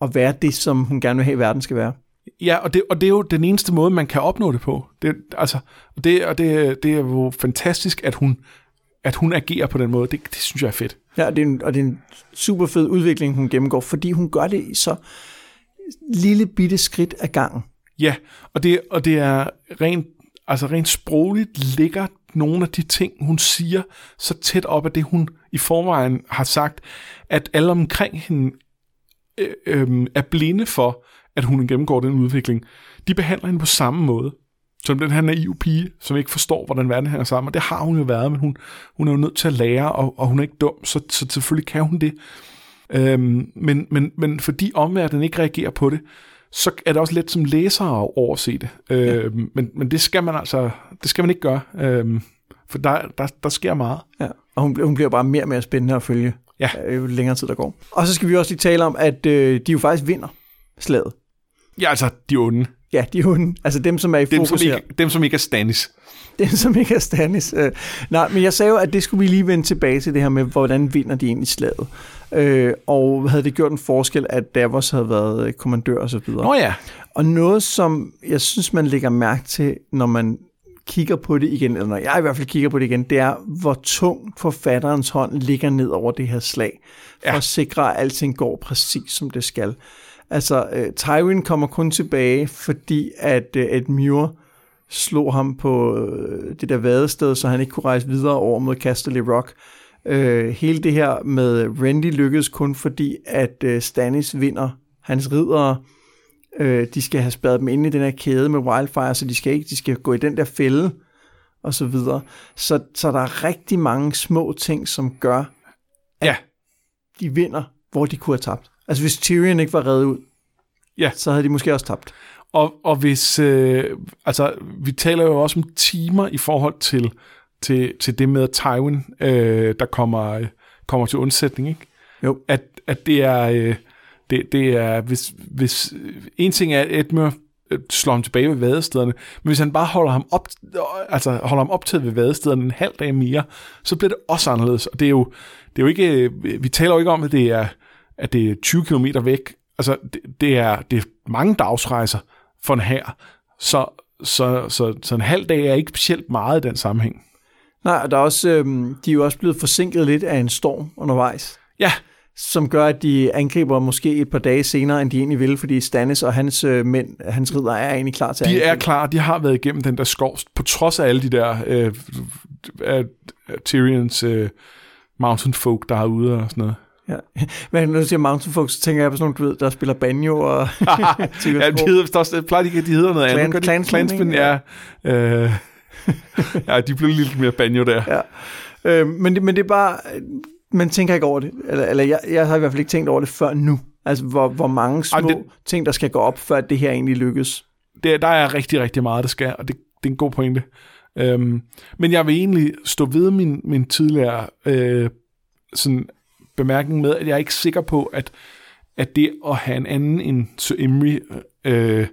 at være det, som hun gerne vil have, verden skal være. Ja, og det, og det er jo den eneste måde, man kan opnå det på. Det, altså, det, og det, det er jo fantastisk, at hun, at hun agerer på den måde. Det, det synes jeg er fedt. Ja, og det er, en, og det er en super fed udvikling, hun gennemgår, fordi hun gør det i så lille bitte skridt ad gangen. Ja, og det, og det er rent, altså rent sprogligt ligger nogle af de ting, hun siger, så tæt op af det, hun i forvejen har sagt, at alle omkring hende øh, øh, er blinde for, at hun gennemgår den udvikling. De behandler hende på samme måde, som den her naive pige, som ikke forstår, hvordan verden hænger sammen. Og det har hun jo været, men hun, hun er jo nødt til at lære, og, og hun er ikke dum, så, så selvfølgelig kan hun det. Øhm, men, men, men fordi omverdenen ikke reagerer på det, så er det også let som læsere at overse det. Øhm, ja. men, men det skal man altså, det skal man ikke gøre. Øhm, For der, der, der sker meget. Ja, og hun, hun bliver bare mere og mere spændende at følge, ja, jo længere tid der går. Og så skal vi også lige tale om, at øh, de jo faktisk vinder slaget. Ja, altså de onde. Ja, de onde. Altså dem, som er i dem, fokus som ikke, her. Dem, som ikke er Stannis. Dem, som ikke er Stannis. Øh, nej, men jeg sagde jo, at det skulle vi lige vende tilbage til det her med, hvordan vinder de egentlig slaget. Øh, og havde det gjort en forskel, at Davos havde været kommandør og så videre. Nå ja. Og noget, som jeg synes, man lægger mærke til, når man kigger på det igen, eller når jeg i hvert fald kigger på det igen, det er, hvor tung forfatterens hånd ligger ned over det her slag, for ja. at sikre, at alting går præcis, som det skal. Altså, uh, Tywin kommer kun tilbage, fordi at uh, Ed Muir slog ham på uh, det der vadested, så han ikke kunne rejse videre over mod Casterly Rock. Uh, hele det her med Renly lykkedes kun, fordi at uh, Stannis vinder hans riddere. Øh, de skal have spærret dem inde i den her kæde med Wildfire, så de skal ikke, de skal gå i den der fælde og så videre. Så, så der er rigtig mange små ting, som gør, at ja. de vinder, hvor de kunne have tabt. Altså hvis Tyrion ikke var reddet ud, ja. så havde de måske også tabt. Og, og hvis, øh, altså vi taler jo også om timer i forhold til, til, til det med Tywin, øh, der kommer, kommer til undsætning, ikke? Jo. At, at det er... Øh, Det, det er, hvis, hvis en ting er, at Edmure slår ham tilbage ved vadestederne, men hvis han bare holder ham op, altså holder ham optaget ved vadestederne en halv dag mere, så bliver det også anderledes. Og det er jo, det er jo ikke, vi taler jo ikke om, at det er, at det er tyve kilometer væk. Altså, det, det, er, det er mange dagsrejser for en hær, så, så, så, så en halv dag er ikke specielt meget i den sammenhæng. Nej, og der er også, øh, de er jo også blevet forsinket lidt af en storm undervejs. Ja, som gør, at de angriber måske et par dage senere, end de egentlig ville, fordi Stannis og hans øh, mænd, hans riddere, er egentlig klar til at angribe. De er klar, de har været igennem den der skov, på trods af alle de der øh, øh, Tyrions øh, mountain folk, der er ude og sådan noget. Ja. Men når du siger mountain folk, så tænker jeg på sådan nogle, der spiller banjo og... ja, de hedder, plejer de, de hedder noget Clan, andet. Clan, Clansmen, ja. Ja. Øh, ja, de blev lidt mere banjo der. Ja. Øh, men, det, men det er bare... Man tænker ikke over det, eller, eller jeg, jeg har i hvert fald ikke tænkt over det før nu. Altså, hvor, hvor mange små det, ting, der skal gå op, før det her egentlig lykkes. Det, der er rigtig, rigtig meget, der skal, og det, det er en god pointe. Øhm, men jeg vil egentlig stå ved min, min tidligere øh, sådan bemærkning med, at jeg er ikke sikker på, at, at det at have en anden end Sir Imri øh,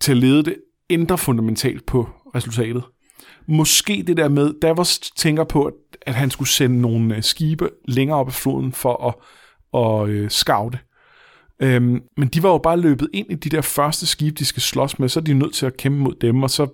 til at lede det, ændrer fundamentalt på resultatet. Måske det der med, Davos tænker på, at han skulle sende nogle skibe længere op ad floden for at, at scoute. Øhm, men de var jo bare løbet ind i de der første skibe, de skal slås med, så er de nødt til at kæmpe mod dem, og så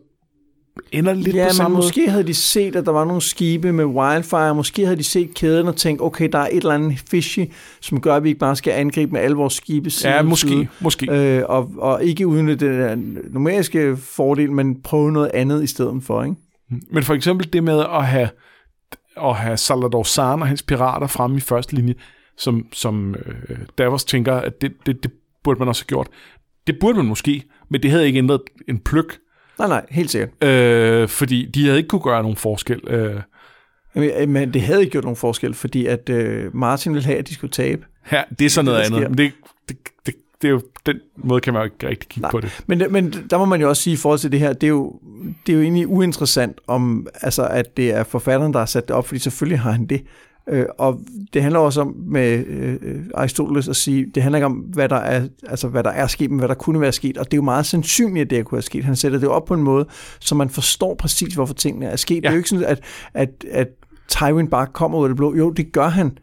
ender lidt ja, på samme måde. Ja, måske havde de set, at der var nogle skibe med Wildfire, måske havde de set kæden og tænkt, okay, der er et eller andet fishy, som gør, at vi ikke bare skal angribe med alle vores skibe side. Ja, måske, side. måske. Øh, og, og ikke uden det der numeriske fordel, men prøve noget andet i stedet for, ikke? Men for eksempel det med at have, at have Salador Saan og hans pirater fremme i første linje, som, som øh, Davos tænker, at det, det, det burde man også have gjort. Det burde man måske, men det havde ikke ændret en pløk. Nej, nej, helt sikkert. Øh, fordi de havde ikke kunne gøre nogen forskel. Øh. Jamen, men det havde ikke gjort nogen forskel, fordi at øh, Martin ville have, at de skulle tabe. Ja, det er så noget det, andet. Men det, det, det, det er jo, den måde kan man jo ikke rigtig kigge nej, på det. Men, men der må man jo også sige i forhold til det her, det er jo, det er jo egentlig uinteressant, om, altså, at det er forfatteren, der har sat det op, fordi selvfølgelig har han det. Øh, og det handler også om med øh, Aristoteles at sige, det handler ikke om, hvad der er, altså, hvad der er sket, men hvad der kunne være sket. Og det er jo meget sandsynligt, at det kunne være sket. Han sætter det op på en måde, så man forstår præcis, hvorfor tingene er sket. Ja. Det er jo ikke sådan, at, at, at Tywin bare kommer ud af det blå. Jo, det gør han.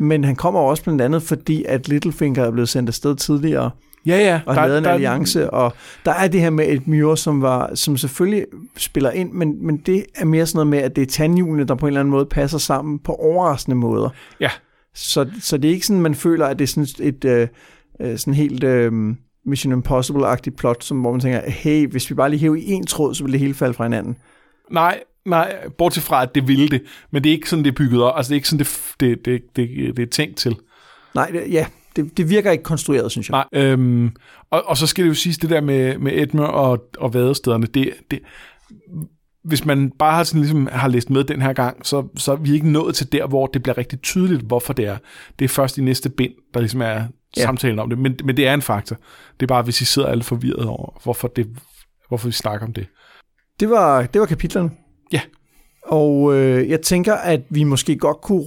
Men han kommer også blandt andet, fordi at Littlefinger er blevet sendt afsted tidligere. Ja, ja. Og der, havde en der, alliance. Og der er det her med et myre, som, var, som selvfølgelig spiller ind, men, men det er mere sådan noget med, at det er tandhjulene, der på en eller anden måde passer sammen på overraskende måder. Ja. Så, så det er ikke sådan, man føler, at det er sådan et øh, sådan helt øh, Mission Impossible-agtigt plot, som, hvor man tænker, hey, hvis vi bare lige hæver i en tråd, så vil det hele falde fra hinanden. Nej, nej, bortset fra, at det ville det. Men det er ikke sådan, det er bygget op. Altså, det er ikke sådan, det, det, det, det, det er tænkt til. Nej, det, ja. Det, det virker ikke konstrueret, synes jeg. Nej, øhm, og, og så skal det jo siges, det der med, med Edmure og, og vadestederne, det, det, hvis man bare har, sådan, ligesom, har læst med den her gang, så, så er vi ikke nået til der, hvor det bliver rigtig tydeligt, hvorfor det er. Det er først i næste bind, der ligesom er ja. samtalen om det, men, men det er en faktor. Det er bare, hvis I sidder alle forvirret over, hvorfor, det, hvorfor vi snakker om det. Det var, det var kapitlerne. Ja. Og øh, jeg tænker, at vi måske godt kunne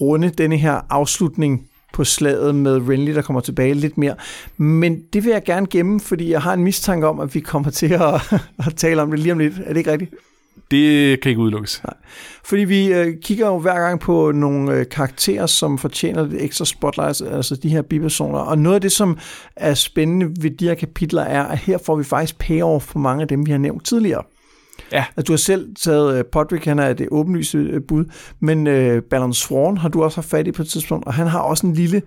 runde denne her afslutning på slaget med Renly, der kommer tilbage lidt mere. Men det vil jeg gerne gemme, fordi jeg har en mistanke om, at vi kommer til at, at tale om det lige om lidt. Er det ikke rigtigt? Det kan ikke udelukkes. Nej. Fordi vi øh, kigger jo hver gang på nogle øh, karakterer, som fortjener lidt ekstra spotlights, altså de her bipersoner. Og noget af det, som er spændende ved de her kapitler, er, at her får vi faktisk payoff på mange af dem, vi har nævnt tidligere. Ja. Altså, du har selv taget uh, Podrick, han er det åbenlyse uh, bud, men uh, Balon Swann har du også haft fat i på et tidspunkt, og han har også en lille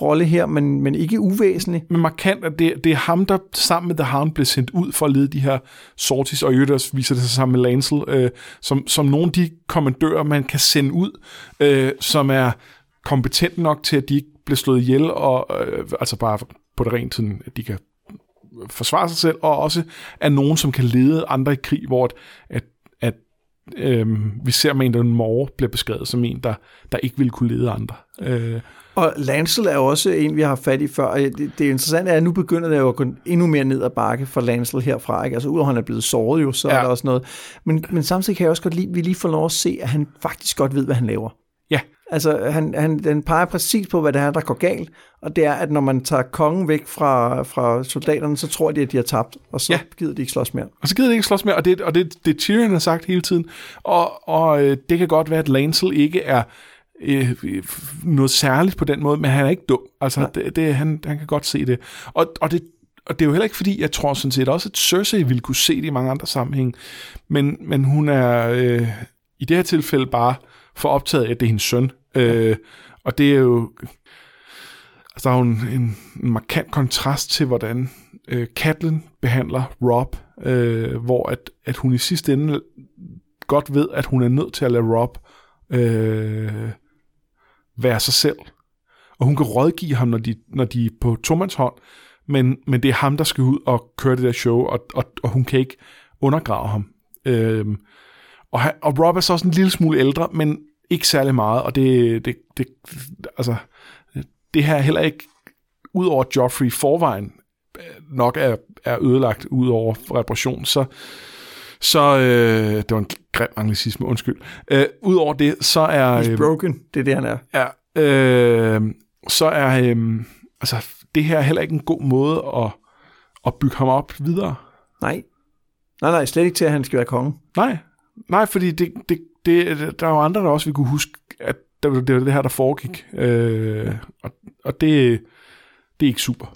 rolle her, men, men ikke uvæsentlig. Men markant, at det, det er ham, der sammen med The Hound blev sendt ud for at lede de her sorties, og i øvrigt viser det sig sammen med Lancel, øh, som, som nogle af de kommandører, man kan sende ud, øh, som er kompetent nok til, at de ikke bliver slået ihjel, og øh, altså bare på det rent tiden, at de kan forsvare sig selv, og også er nogen, som kan lede andre i krig, hvor at, at øhm, vi ser Mandren Mawr bliver beskrevet som en, der, der ikke ville kunne lede andre. Øh. Og Lancel er også en, vi har fat i før, og det, det interessante er, at nu begynder det jo at gå endnu mere ned ad bakke for Lancel herfra, ikke? Altså udover han er blevet såret jo, så ja. Er der også noget. Men, men samtidig kan jeg også godt lide, vi lige får lov at se, at han faktisk godt ved, hvad han laver. Ja. Altså, han, han, han peger præcis på, hvad det er, der går galt, og det er, at når man tager kongen væk fra, fra soldaterne, så tror de, at de har tabt, og så ja. gider de ikke slås mere. Og så gider de ikke slås mere, og det og det, det Tyrion har sagt hele tiden, og, og det kan godt være, at Lancel ikke er øh, noget særligt på den måde, men han er ikke dum. Altså, det, det, han, han kan godt se det. Og, og det. Og det er jo heller ikke, fordi jeg tror sådan set også, at Cersei ville kunne se det i mange andre sammenhænge, men, men hun er øh, i det her tilfælde bare for optaget af, at det er hendes søn. Øh, og det er jo... Altså, der er jo en, en, en markant kontrast til, hvordan øh, Catelyn behandler Rob, øh, hvor at, at hun i sidste ende godt ved, at hun er nødt til at lade Rob øh, være sig selv. Og hun kan rådgive ham, når de, når de er på tomandshånd, men, men det er ham, der skal ud og køre det der show, og, og, og hun kan ikke undergrave ham. Øh, og, han, og Rob er så også en lille smule ældre, men ikke særlig meget, og det, det, det, altså, det her heller ikke, ud over Joffrey forvejen nok er, er ødelagt ud over reparation, så, så øh, det var en grim anglicisme, undskyld. Øh, Udover det, så er... He's broken, det er det, han er. Ja, øh, så er øh, altså, det her heller ikke en god måde at, at bygge ham op videre. Nej. Nej, nej, slet ikke til, at han skal være konge. Nej, nej, fordi det... det Det, der er jo andre, der også vi kunne huske, at det var det her, der foregik. Øh, og og det, det er ikke super.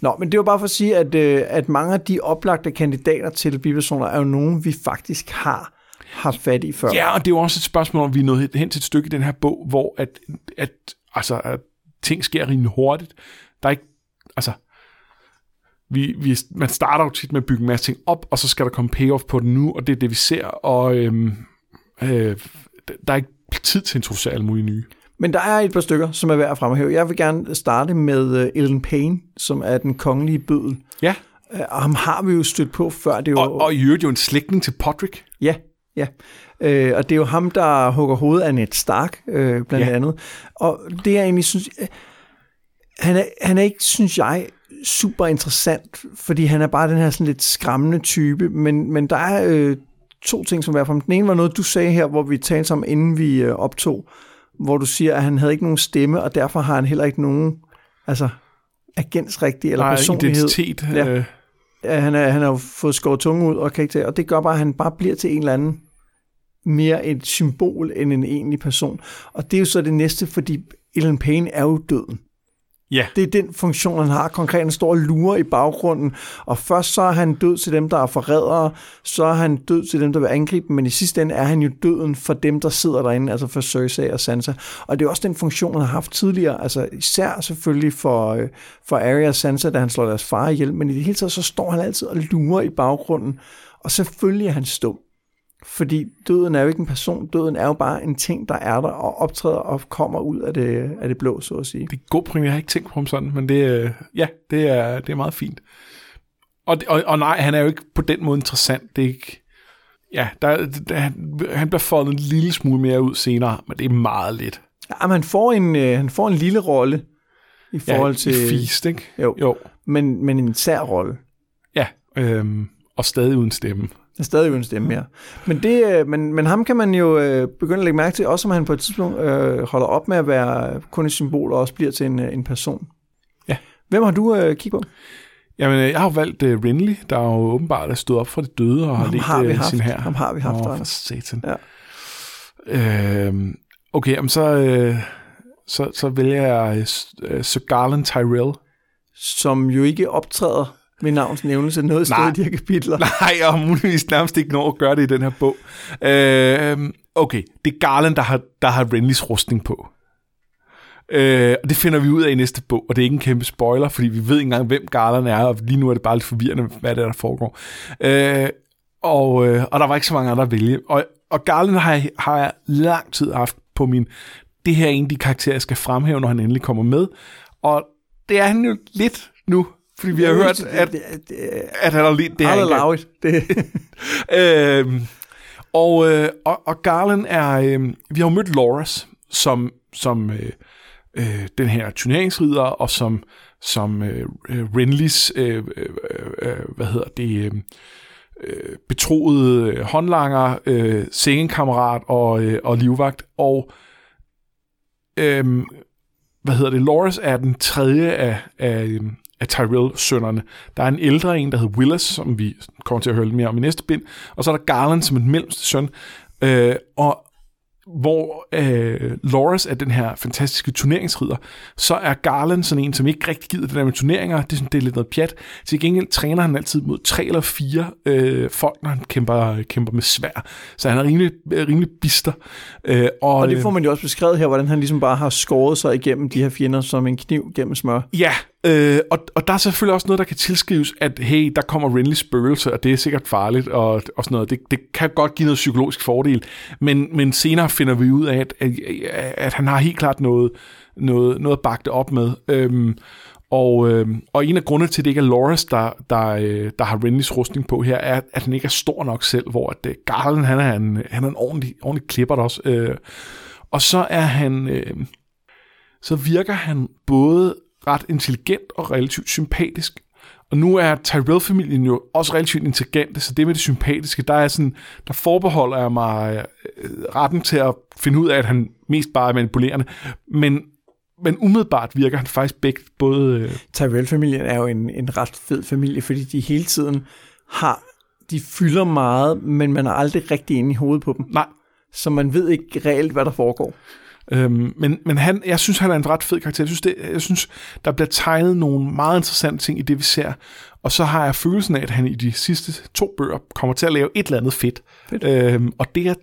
Nå, men det var bare for at sige, at, at mange af de oplagte kandidater til bipersoner er jo nogen, vi faktisk har haft fat i før. Ja, og det er jo også et spørgsmål, om vi er nået hen til et stykke i den her bog, hvor at, at, altså, at ting sker rimelig hurtigt. Der er ikke... Altså, Vi, vi, man starter jo tit med at bygge en masse ting op, og så skal der komme payoff på det nu, og det er det, vi ser, og... Øhm, Øh, der er ikke tid til at introducere alle mulige nye. Men der er et par stykker, som er værd at fremhæve. Jeg vil gerne starte med uh, Ilyn Payne, som er den kongelige bøddel. Ja. Uh, og ham har vi jo stødt på før. Det og, var... og i øvrigt jo en slægtning til Podrick. Ja, ja. Uh, og det er jo ham, der hugger hovedet af Ned Stark, uh, blandt ja. andet. Og det jeg egentlig synes... Uh, han, er, han er ikke, synes jeg... super interessant, fordi han er bare den her sådan lidt skræmmende type, men, men der er... Uh, to ting, som var for ham. Den ene var noget, du sagde her, hvor vi talte sammen, inden vi øh, optog, hvor du siger, at han havde ikke nogen stemme, og derfor har han heller ikke nogen altså, agentsrigtig eller nej, personlighed. Identitet. Ja. Ja, han, er, han har jo fået skåret tunge ud, og, kan ikke tage, og det gør bare, at han bare bliver til en eller anden mere et symbol, end en egentlig person. Og det er jo så det næste, fordi Ilyn Payne er jo døden. Yeah. Det er den funktion, han har. Konkret, han står og lurer i baggrunden, og først så er han død til dem, der er forrædere, så er han død til dem, der vil angribe, men i sidste ende er han jo døden for dem, der sidder derinde, altså for Cersei og Sansa. Og det er også den funktion, han har haft tidligere, altså især selvfølgelig for, øh, for Arya og Sansa, da han slår deres far ihjel, men i det hele taget, så står han altid og lurer i baggrunden, og selvfølgelig er han stum. Fordi døden er jo ikke en person, døden er jo bare en ting, der er der og optræder og kommer ud af det, af det blå, så at sige. Det er god point, jeg har ikke tænkt på ham sådan, men det, ja, det, er, det er meget fint. Og, og, og nej, han er jo ikke på den måde interessant, det er ikke... Ja, der, der, han bliver foldet en lille smule mere ud senere, men det er meget lidt. Ja, men han får en, han får en lille rolle i forhold ja, til... Ja, fist, ikke? Jo, jo. Men, men en sær rolle. Ja, øhm, og stadig uden stemme. er stadig en stemme mere. Men, det, men, men ham kan man jo øh, begynde at lægge mærke til, også som han på et tidspunkt øh, holder op med at være kun et symbol, og også bliver til en, en person. Ja. Hvem har du øh, kigget på? Jamen, jeg har valgt uh, Renly, der jo åbenbart er stået op fra det døde, og ham har lægt sin hær. Ham har vi haft. Åh, for satan. Ja. Øhm, okay, jamen så, øh, så, så vælger jeg uh, Ser Garlan Tyrell. Som jo ikke optræder med navns nævnelse noget sted i de her kapitler. Nej, og muligvis nærmest ikke når at gøre det i den her bog. Øh, okay, det er Garland, der har, der har Renlys rustning på. Øh, og det finder vi ud af i næste bog, og det er ikke en kæmpe spoiler, fordi vi ved ikke engang, hvem Garland er, og lige nu er det bare lidt forvirrende, hvad det er, der foregår. Øh, og, øh, og der var ikke så mange andre at vælge. Og, og Garland har jeg, har jeg lang tid haft på min, det her er en af de karakterer, jeg skal fremhæve, når han endelig kommer med. Og det er han jo lidt nu, fordi vi har hørt, det, at, det, det, at han har lidt det her. Det. øhm, og, øh, og, og Garland er... Øh, vi har jo mødt Loras, som, som øh, øh, den her turneringsrider, og som, som øh, Renlys, øh, øh, hvad hedder det, øh, betroede håndlanger, øh, sengekammerat og, øh, og livvagt. Og... Øh, hvad hedder det? Loras er den tredje af, af, af Tyrell-sønnerne. Der er en ældre en, der hedder Willis, som vi kommer til at høre lidt mere om i næste bind. Og så er der Garland som en mellemste søn. Øh, og hvor øh, Loras er den her fantastiske turneringsrider, så er Garland sådan en, som ikke rigtig gider det der med turneringer. Det, det er lidt noget pjat. Til gengæld træner han altid mod tre eller fire øh, folk, når han kæmper, kæmper med svær. Så han er rimelig, rimelig bister. Øh, og, og det får man jo også beskrevet her, hvordan han ligesom bare har skåret sig igennem de her fjender som en kniv gennem smør. Ja, øh, og, og der er selvfølgelig også noget, der kan tilskrives, at hey, der kommer Renlys spøgelse, og det er sikkert farligt, og, og sådan noget. Det, det kan godt give noget psykologisk fordel, men, men senere finder vi ud af, at, at, at han har helt klart noget, noget, noget at bakke det op med. Øhm, og, øhm, og en af grundene til, at det ikke er Loras, der, der, der har Renlys rustning på her, er, at han ikke er stor nok selv, hvor at, at Garland, han er en, han er en ordentlig, ordentlig klipper der også. Øh, og så er han... Øh, så virker han både ret intelligent og relativt sympatisk. Og nu er Tyrell-familien jo også relativt intelligente, så det med det sympatiske, der er sådan, der forbeholder jeg mig retten til at finde ud af, at han mest bare er manipulerende. Men, men umiddelbart virker han faktisk begge både... Tyrell-familien er jo en, en ret fed familie, fordi de hele tiden har... De fylder meget, men man er aldrig rigtig inde i hovedet på dem. Nej. Så man ved ikke reelt, hvad der foregår. Øhm, men men han, jeg synes, han er en ret fed karakter. Jeg synes, det, jeg synes, der bliver tegnet nogle meget interessante ting i det, vi ser. Og så har jeg følelsen af, at han i de sidste to bøger kommer til at lave et eller andet fedt. fedt. Øhm, og det er,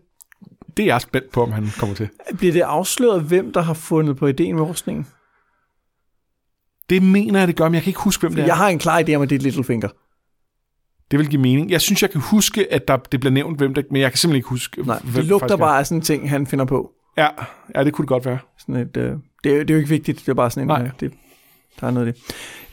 det er jeg spændt på, om han kommer til. Bliver det afsløret, hvem der har fundet på ideen med rustningen? Det mener jeg, det gør, men jeg kan ikke huske, hvem det er. Jeg har en klar idé om, at det er Littlefinger. Det vil give mening. Jeg synes, jeg kan huske, at der, det bliver nævnt, hvem der, men jeg kan simpelthen ikke huske. Nej, det lugter bare af sådan en ting, han finder på. Ja, ja, det kunne det godt være. Sådan et, øh, det, er, det er jo ikke vigtigt, det er bare sådan en... Nej. Det, der er noget af det.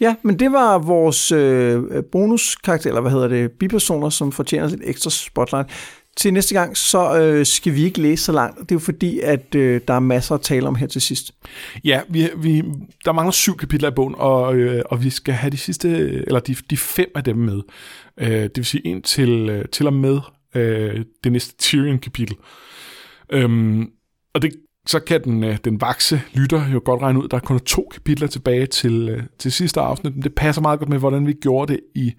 Ja, men det var vores øh, bonuskarakter, eller hvad hedder det, bipersoner, som fortjener lidt ekstra spotlight. Til næste gang, så øh, skal vi ikke læse så langt. Det er jo fordi, at øh, der er masser at tale om her til sidst. Ja, vi, vi, der mangler syv kapitler i bogen, og, øh, og vi skal have de sidste, eller de, de fem af dem med. Øh, det vil sige en til, øh, til og med øh, det næste Tyrion-kapitel. Øhm, Og det, så kan den, den vakse lytter jo godt regne ud, der er kun to kapitler tilbage til, til sidste afsnit. Men det passer meget godt med, hvordan vi gjorde det i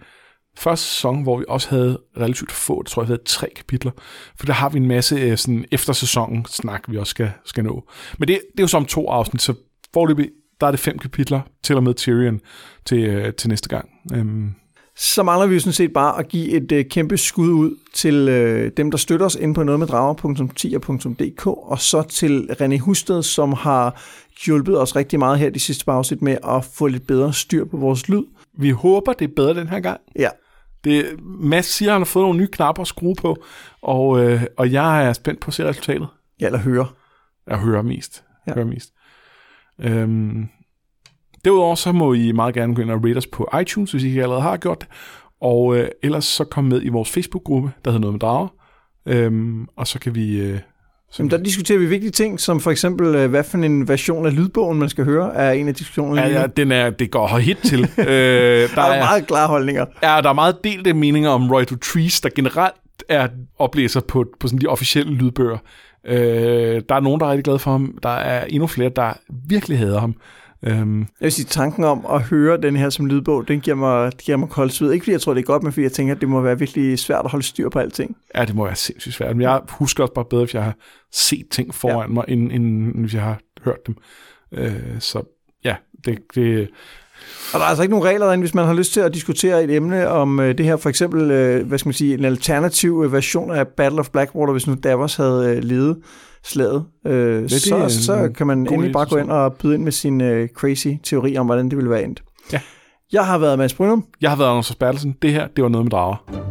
første sæson, hvor vi også havde relativt få, det tror jeg, vi havde tre kapitler. For der har vi en masse sådan, eftersæsonen-snak, vi også skal, skal nå. Men det, det er jo som to afsnit, så foreløbig, der er det fem kapitler til og med Tyrion til, til næste gang. Um Så mangler vi jo sådan set bare at give et øh, kæmpe skud ud til øh, dem, der støtter os inde på noget med drager punktum ti punktum d k, og så til René Husted, som har hjulpet os rigtig meget her de sidste par afsnit med at få lidt bedre styr på vores lyd. Vi håber, det er bedre den her gang. Ja. Det, Mads siger, han har fået nogle nye knapper at skrue på, og, øh, og jeg er spændt på at se resultatet. Ja, eller høre. Jeg hører mest. Ja. Hører mest. Øhm... Derudover så må I meget gerne gå ind og rate os på iTunes, hvis I ikke allerede har gjort det. Og øh, ellers så kom med i vores Facebook-gruppe, der hedder Noget med Drager. Øhm, og så kan vi... Øh, så Jamen, der diskuterer vi vigtige ting, som for eksempel, øh, hvad for en version af lydbogen, man skal høre, er en af diskussionerne. Ja, ja, den er, det går hit til. øh, der, der er, er meget klare holdninger. Ja, der er meget delte meninger om Roy to Trees, der generelt er oplæser på, på sådan de officielle lydbøger. Øh, der er nogen, der er rigtig glade for ham. Der er endnu flere, der virkelig hader ham. Øhm. Jeg vil sige, tanken om at høre den her som lydbog, den giver mig, det giver mig koldt ud. Ikke fordi jeg tror, det er godt, men fordi jeg tænker, at det må være virkelig svært at holde styr på alting. Ja, det må være sindssygt svært. Men jeg husker også bare bedre, hvis jeg har set ting foran ja. mig, end, end hvis jeg har hørt dem. Øh, så ja, det... det og der er altså ikke nogen regler derinde, hvis man har lyst til at diskutere et emne om øh, det her, for eksempel, øh, hvad skal man sige, en alternativ øh, version af Battle of Blackwater, hvis nu Davos havde øh, ledet slaget, øh, det, så, det så kan man endelig bare gå ind og byde ind med sin øh, crazy teori om, hvordan det ville være endt. Ja. Jeg har været Mads Brynum. Jeg har været Anders Forsværdelsen. Det her, det var Noget med Drager.